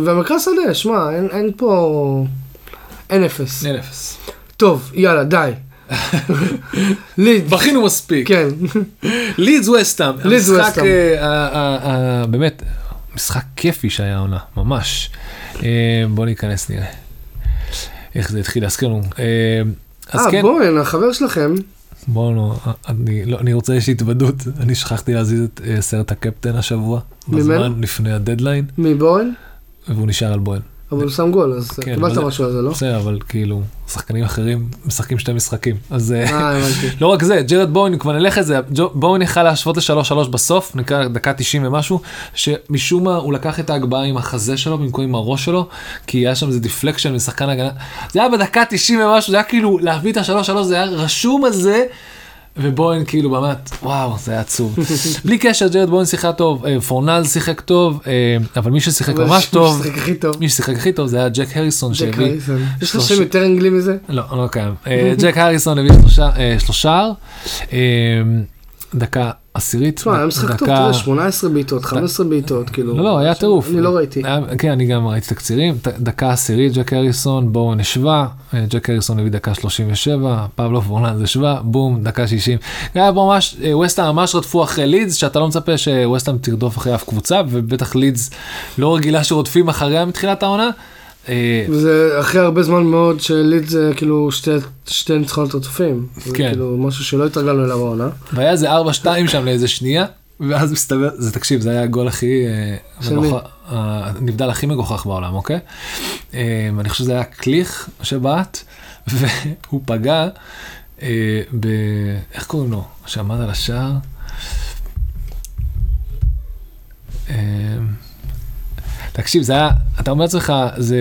והמרכז שדה, שמה, אין, אין פה... אין אפס. אין אפס. טוב, יאללה, די. לידס. בכינו מספיק. כן. לידס וסטאם. לידס וסטאם. באמת, משחק כיפי שהיה עונה, ממש. בואו ניכנס נראה. איך זה התחיל להזכיר לנו. אה, בואו, החבר שלכם. בואו, אני רוצה איזושהי התוודות. אני שכחתי להזיז את סרט הקפטן השבוע. בזמן לפני הדדליין. מבוהן? והוא נשאר על בוהן. אבל הוא שם גול, אז קיבלת משהו על זה, לא? בסדר, אבל כאילו, שחקנים אחרים משחקים שתי משחקים. אז לא רק זה, ג'רד בוהן, כבר נלך את זה, בוהן יכל להשוות ל-שלוש שלוש בסוף, נקרא דקה תשעים ומשהו, שמשום מה הוא לקח את ההגבהה עם החזה שלו, במקום עם הראש שלו, כי היה שם איזה דיפלקשן משחקן ההגנה. זה היה בדקה תשעים ומשהו, זה היה כאילו, להביא את ה-שלוש שלוש, זה היה רשום על זה, ובוהן כאילו באמת, וואו, זה היה עצוב. בלי קשר, ג'רד בוהן שיחק טוב, פורנל שיחק טוב, אבל מי ששיחק ממש טוב, מי ששיחק הכי טוב זה היה ג'ק הריסון. ג'ק הריסון. יש לך שם יותר אנגלי מזה? לא, לא קיים. ג'ק הריסון הביא שלושה, דקה עשירית. תשמע, היה משחק טוב, תראה, שמונה עשרה בעיטות, חמש עשרה בעיטות, כאילו. לא, לא, היה טירוף. אני לא ראיתי. כן, אני גם ראיתי תקצירים, דקה עשירית, ג'ק הריסון, בואו נשווה, ג'ק הריסון הביא דקה שלושים ושבע, פאבלו פורננדס השווה, בום, דקה שישים. היה ממש, ווסטהאם ממש רדפו אחרי לידס, שאתה לא מצפה שווסטהאם תרדוף אחרי אף קבוצה, ובטח לידס לא רגילה שרודפים אחריה מתחילת העונה. וזה אחרי הרבה זמן מאוד שליד זה כאילו שתי, שתי ניצחונות רצופים. כן. זה כאילו משהו שלא התרגלנו אליו בעונה. והיה זה ארבע שתיים שם לאיזה שנייה, ואז מסתבר, זה תקשיב, זה היה הגול הכי... מגוח, הנבדל הכי מגוחך בעולם, אוקיי? ואני חושב שזה היה קליך שבעת, והוא פגע ב... איך קוראים לו? שעמד על השער? תקשיב, זה היה, אתה אומר לך, זה...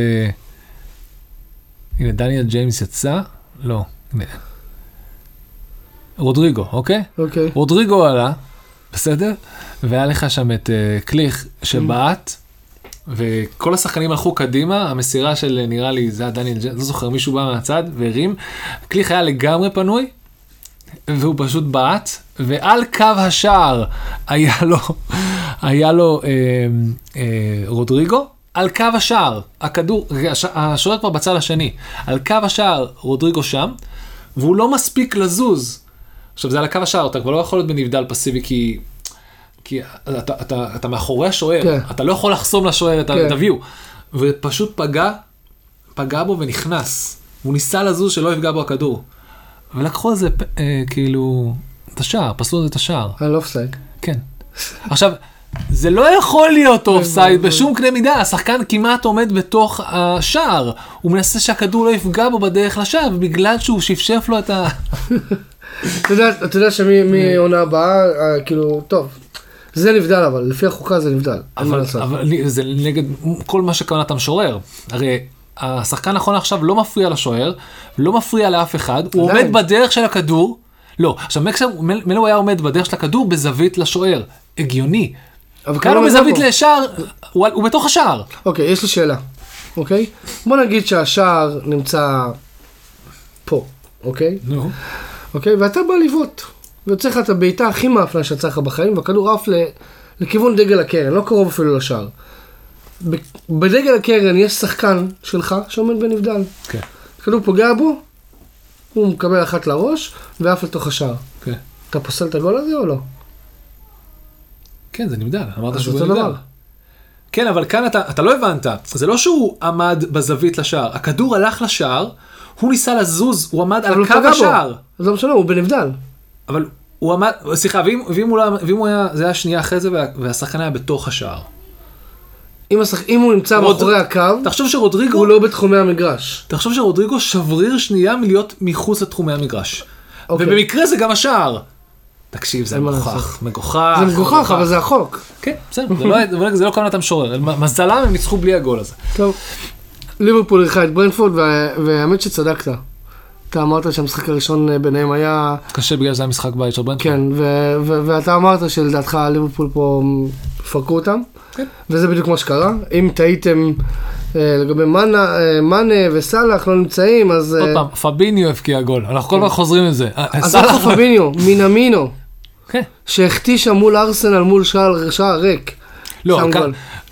הנה, דניאל ג'יימס יצא? לא, הנה. רודריגו, אוקיי? אוקיי. רודריגו עלה, בסדר? והיה לך שם את uh, קליך שבעת, וכל השחקנים הלכו קדימה, המסירה של נראה לי, זה היה דניאל ג'יימס, לא זוכר, מישהו בא מהצד והרים. קליך היה לגמרי פנוי, והוא פשוט בעט, ועל קו השער היה לו... היה לו אה, אה, רודריגו, על קו השער, הכדור, הש, השוער כבר בצד השני, על קו השער רודריגו שם, והוא לא מספיק לזוז. עכשיו זה על קו השער, אתה כבר לא יכול להיות בנבדל פסיבי, כי, כי אתה, אתה, אתה, אתה מאחורי השוער, כן. אתה לא יכול לחסום לשוער, אתה כן. תביאו. ופשוט פגע, פגע בו ונכנס. הוא ניסה לזוז שלא יפגע בו הכדור. ולקחו איזה, אה, כאילו, את השער, פסלו את השער. על אופסייד. כן. עכשיו... זה לא יכול להיות אופסייד בשום קנה מידה, השחקן כמעט עומד בתוך השער, הוא מנסה שהכדור לא יפגע בו בדרך לשער, בגלל שהוא שפשף לו את ה... אתה יודע שמי עונה הבאה, כאילו, טוב, זה נבדל אבל, לפי החוקה זה נבדל. אבל זה נגד כל מה שכוונת המשורר, הרי... השחקן נכון עכשיו לא מפריע לשוער, לא מפריע לאף אחד, הוא עומד בדרך של הכדור, לא, עכשיו מלו היה עומד בדרך של הכדור בזווית לשוער, הגיוני. כאן הוא מזווית לשער, הוא בתוך השער. אוקיי, יש לי שאלה, אוקיי? בוא נגיד שהשער נמצא פה, אוקיי? נו. אוקיי, ואתה בא לבעוט, ויוצא לך את הבעיטה הכי מאפנה שיצא לך בחיים, והכדור עף לכיוון דגל הקרן, לא קרוב אפילו לשער. בדגל הקרן יש שחקן שלך שעומד בנבדל. כן. הכדור פוגע בו, הוא מקבל אחת לראש, ועף לתוך השער. כן. אתה פוסל את הגול הזה או לא? כן, זה נבדל. אמרת שהוא נבדל. כן, אבל כאן אתה, אתה לא הבנת. זה לא שהוא עמד בזווית לשער. הכדור הלך לשער, הוא ניסה לזוז, הוא עמד על קו השער. אז לא משנה, הוא בנבדל. אבל הוא עמד, סליחה, ואם, ואם הוא, ואם הוא היה, זה היה שנייה אחרי זה, וה, והשחקן היה בתוך השער. אם, השח... אם הוא נמצא רוד... מאחורי הקו, תחשוב שרודריגו... הוא לא בתחומי המגרש. תחשוב שרודריגו שבריר שנייה מלהיות מחוץ לתחומי המגרש. אוקיי. ובמקרה זה גם השער. תקשיב, זה מגוחך, מגוחך. זה מגוחך, אבל זה החוק. כן, בסדר, זה לא כוונת המשורר. מזלם הם ניצחו בלי הגול הזה. טוב, ליברפול אירחה את ברנפורד, והאמת שצדקת. אתה אמרת שהמשחק הראשון ביניהם היה... קשה בגלל שזה היה משחק בית של ברנפורד. כן, ואתה אמרת שלדעתך ליברפול פה פרקו אותם, וזה בדיוק מה שקרה. אם תהיתם לגבי מנה וסלח לא נמצאים, אז... עוד פעם, פביניו הפקיע גול, אנחנו כל כך חוזרים את זה. אז אנחנו פביניו, מינמינו. שהחתישה מול ארסנל, מול שער ריק. לא,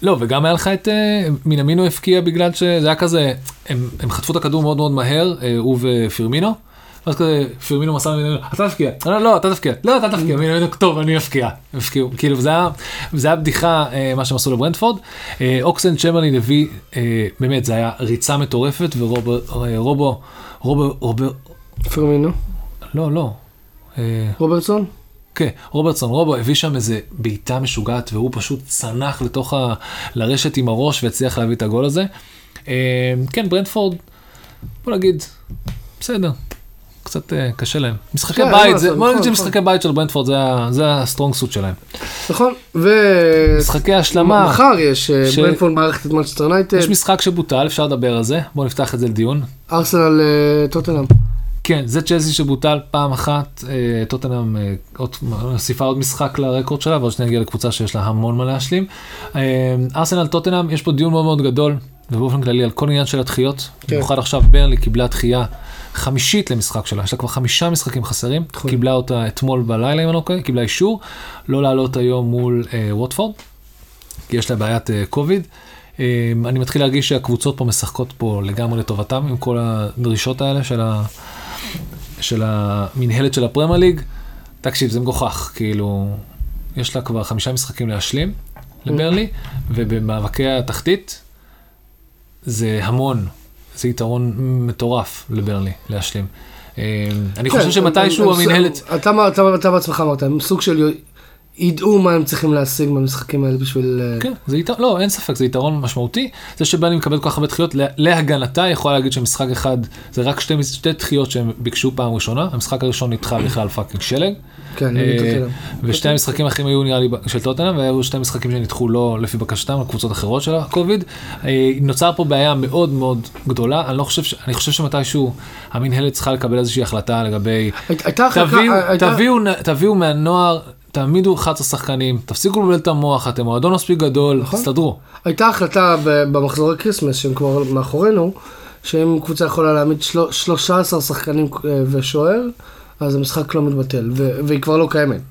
לא, וגם היה לך את מינמינו הפקיע בגלל שזה היה כזה, הם, הם חטפו את הכדור מאוד מאוד מהר, הוא ופירמינו, ואז כזה, פירמינו מסע מינמינו, אתה תפקיע, לא, לא, אתה תפקיע, לא, אתה תפקיע, מינמינו, טוב, אני אפקיע, הם הפקיעו, כאילו, זה היה, זה היה בדיחה, מה שהם עשו לברנדפורד, אוקסן צ'מרלין הביא, באמת, זה היה ריצה מטורפת, ורובו, רובו, רובו, רובו, פירמינו? לא, לא. רוברטסון? כן, רוברטסון, רובו הביא שם איזה בעיטה משוגעת, והוא פשוט צנח לתוך ה... לרשת עם הראש, והצליח להביא את הגול הזה. כן, ברנדפורד, בוא נגיד, בסדר, קצת קשה להם. משחקי בית, בוא נגיד שמשחקי בית של ברנדפורד, זה הסטרונג סוט שלהם. נכון, ו... משחקי השלמה. מחר יש ברנדפורד מערכת את מנצ'סטר יונייטד. יש משחק שבוטל, אפשר לדבר על זה, בוא נפתח את זה לדיון. ארסנל טוטנהאם. כן, זה צ'לסי שבוטל פעם אחת, טוטנהאם הוסיפה עוד משחק לרקורד שלה, ועוד שניה נגיע לקבוצה שיש לה המון מה להשלים. ארסנל טוטנהאם, יש פה דיון מאוד מאוד גדול, ובאופן כללי על כל עניין של הדחיות, במיוחד עכשיו ברנלי קיבלה דחייה חמישית למשחק שלה, יש לה כבר חמישה משחקים חסרים, קיבלה אותה אתמול בלילה, אם אני לא טועה, קיבלה אישור, לא לעלות היום מול ווטפורד, כי יש לה בעיית קוביד. אני מתחיל להרגיש שהקבוצות פה משחקות פה לגמרי לטובתם, עם כל הדרישות האלה של ה... של המנהלת של הפרמיה ליג, תקשיב, זה מגוחך, כאילו, יש לה כבר חמישה משחקים להשלים, לברלי, ובמאבקי התחתית, זה המון, זה יתרון מטורף לברלי, להשלים. אני חושב שמתישהו המנהלת... אתה בעצמך אמרת, הם סוג של ידעו מה הם צריכים להשיג במשחקים האלה בשביל... כן, זה יתרון, לא, אין ספק, זה יתרון משמעותי. זה שבא אני מקבל כל כך הרבה דחיות, להגנתה יכולה להגיד שמשחק אחד, זה רק שתי, שתי דחיות שהם ביקשו פעם ראשונה, המשחק הראשון נדחה בכלל פאקינג שלג. כן, ושתי המשחקים האחרים היו נראה לי של טוטנהאם, והיו שתי משחקים שנדחו לא לפי בקשתם, לקבוצות אחרות של הקוביד. נוצר פה בעיה מאוד מאוד גדולה, אני לא חושב, אני חושב שמתישהו המנהלת צריכה לקבל איזושהי החלטה לגבי... תביאו מהנוער תעמידו אחת השחקנים, תפסיקו לבלבל את המוח, אתם מועדון מספיק גדול, תסתדרו. הייתה החלטה במחזורי קריסמס, שהם כבר מאחורינו, שאם קבוצה יכולה להעמיד שלושה עשר שחקנים ושוער, אז המשחק לא מתבטל, והיא כבר לא קיימת.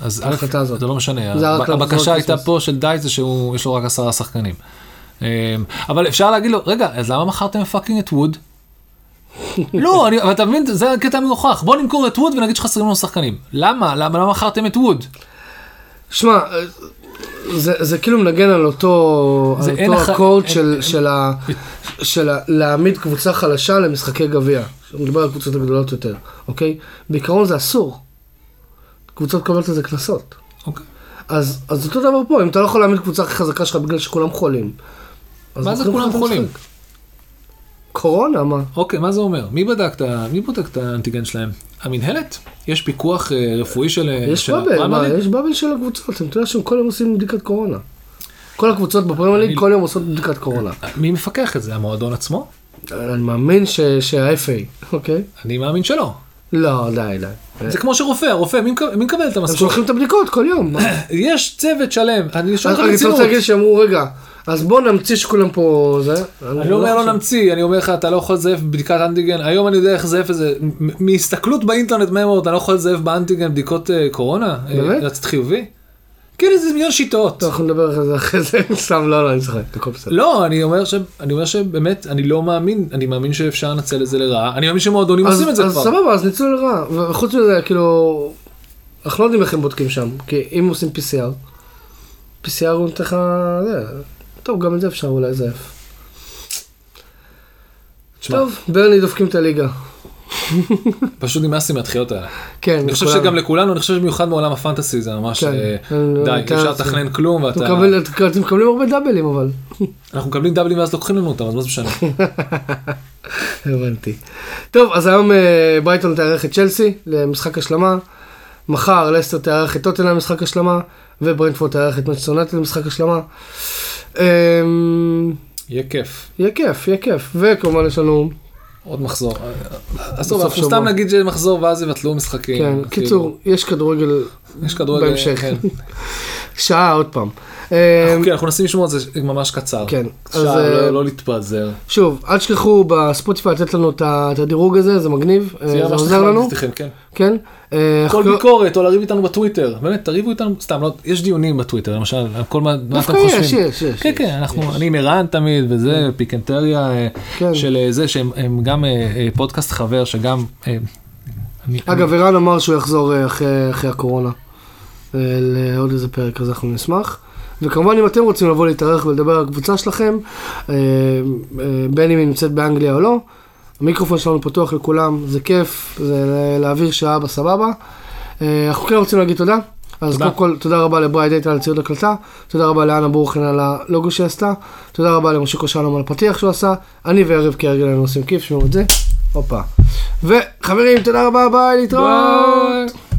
אז ההחלטה הזאת. זה לא משנה, הבקשה הייתה פה של דייט, זה שיש לו רק עשרה שחקנים. אבל אפשר להגיד לו, רגע, אז למה מכרתם פאקינג את ווד? לא, אבל אתה מבין, זה קטע מוכח. בוא נמכור את ווד ונגיד שחסרים לנו שחקנים. למה? למה אחרתם את ווד? שמע, זה כאילו מנגן על אותו הקוד של להעמיד קבוצה חלשה למשחקי גביע. מדבר על קבוצות הגדולות יותר, אוקיי? בעיקרון זה אסור. קבוצות קבלות לזה כנסות. אז אותו דבר פה, אם אתה לא יכול להעמיד קבוצה חזקה שלך בגלל שכולם חולים. מה זה כולם חולים? קורונה, מה? אוקיי, מה זה אומר? מי בדק, מי בודק את האנטיגן שלהם? המנהלת? יש פיקוח רפואי של... יש בבל, יש בבל של הקבוצות. אתם יודעים שהם כל יום עושים בדיקת קורונה. כל הקבוצות בפרמיה ליג כל יום עושות בדיקת קורונה. מי מפקח את זה? המועדון עצמו? אני מאמין שה-אף איי, אוקיי? אני מאמין שלא. לא, די, די. זה כמו שרופא, הרופא, מי מקבל את המשכורת? הם שולחים את הבדיקות כל יום. יש צוות שלם. אני רוצה להגיד שאמרו, רגע, אז בוא נמציא שכולם פה זה. אני אומר לא נמציא, אני אומר לך, אתה לא יכול לזייף בדיקת אנטיגן, היום אני יודע איך זייף איזה, מהסתכלות באינטרנט מהמרות, אתה לא יכול לזייף באנטיגן בדיקות קורונה? באמת? לצאת חיובי? כאילו זה מיליון שיטות. אנחנו נדבר אחרי זה, אחרי זה, סתם לא, לא, אני צריך, בכל בסדר. לא, אני אומר שבאמת, אני לא מאמין, אני מאמין שאפשר לנצל את זה לרעה, אני מאמין שמועדונים עושים את זה כבר. אז סבבה, אז ניצלו לרעה, וחוץ מזה, כאילו, אנחנו לא יודעים איך הם בודקים שם, כי אם עושים פי סי אר, פי סי אר הוא נתך, זה, טוב, גם את זה אפשר אולי זאף. טוב, ברני דופקים את הליגה. פשוט נמאסים מהתחיות האלה. כן, לכולנו. אני חושב שגם לכולנו, אני חושב שמיוחד מעולם הפנטסי, זה ממש די, אפשר לתכנן כלום, ואתה... אתם מקבלים הרבה דאבלים, אבל... אנחנו מקבלים דאבלים ואז לוקחים לנו אותם, אז מה זה משנה? הבנתי. טוב, אז היום ברייטון תארח את צ'לסי למשחק השלמה, מחר לסטר תארח את טוטנהאם למשחק השלמה, וברנדפורד תארח את מנצ'סטר יונייטד למשחק השלמה. יהיה כיף. יהיה כיף, יהיה כיף. וכמובן יש לנו... עוד מחזור. עשור, אנחנו סתם נגיד שמחזור ואז יבטלו משחקים. כן, קיצור, יש כדורגל בהמשך. שעה עוד פעם. אוקיי, אנחנו נסים לשמוע את זה ממש קצר. כן. שעה, לא להתפזר. שוב, אל תשכחו בספוטיפיי לתת לנו את הדירוג הזה, זה מגניב. זה עוזר לנו. כן. כל ביקורת, או לריב איתנו בטוויטר. באמת, תריבו איתנו, סתם, יש דיונים בטוויטר, למשל, כל מה אתם חושבים. יש, יש, יש. כן, כן, אני עם איראן תמיד, וזה פיקנטריה של זה, שהם גם פודקאסט חבר, שגם... אגב, איראן אמר שהוא יחזור אחרי הקורונה. לעוד איזה פרק, אז אנחנו נשמח. וכמובן, אם אתם רוצים לבוא להתארח ולדבר על הקבוצה שלכם, בין אם היא נמצאת באנגליה או לא, המיקרופון שלנו פתוח לכולם, זה כיף, זה להעביר שעה בסבבה. אנחנו כן רוצים להגיד תודה. אז קודם כל, תודה רבה לברייד דייטה על ציוד הקלטה, תודה רבה לאנה בורחן על הלוגו שעשתה, תודה רבה למשיקו שלום על הפתיח שהוא עשה, אני וערב כהרגלנו עושים כיף, שמרו את זה, הופה. וחברים, תודה רבה, ביי, להתראות!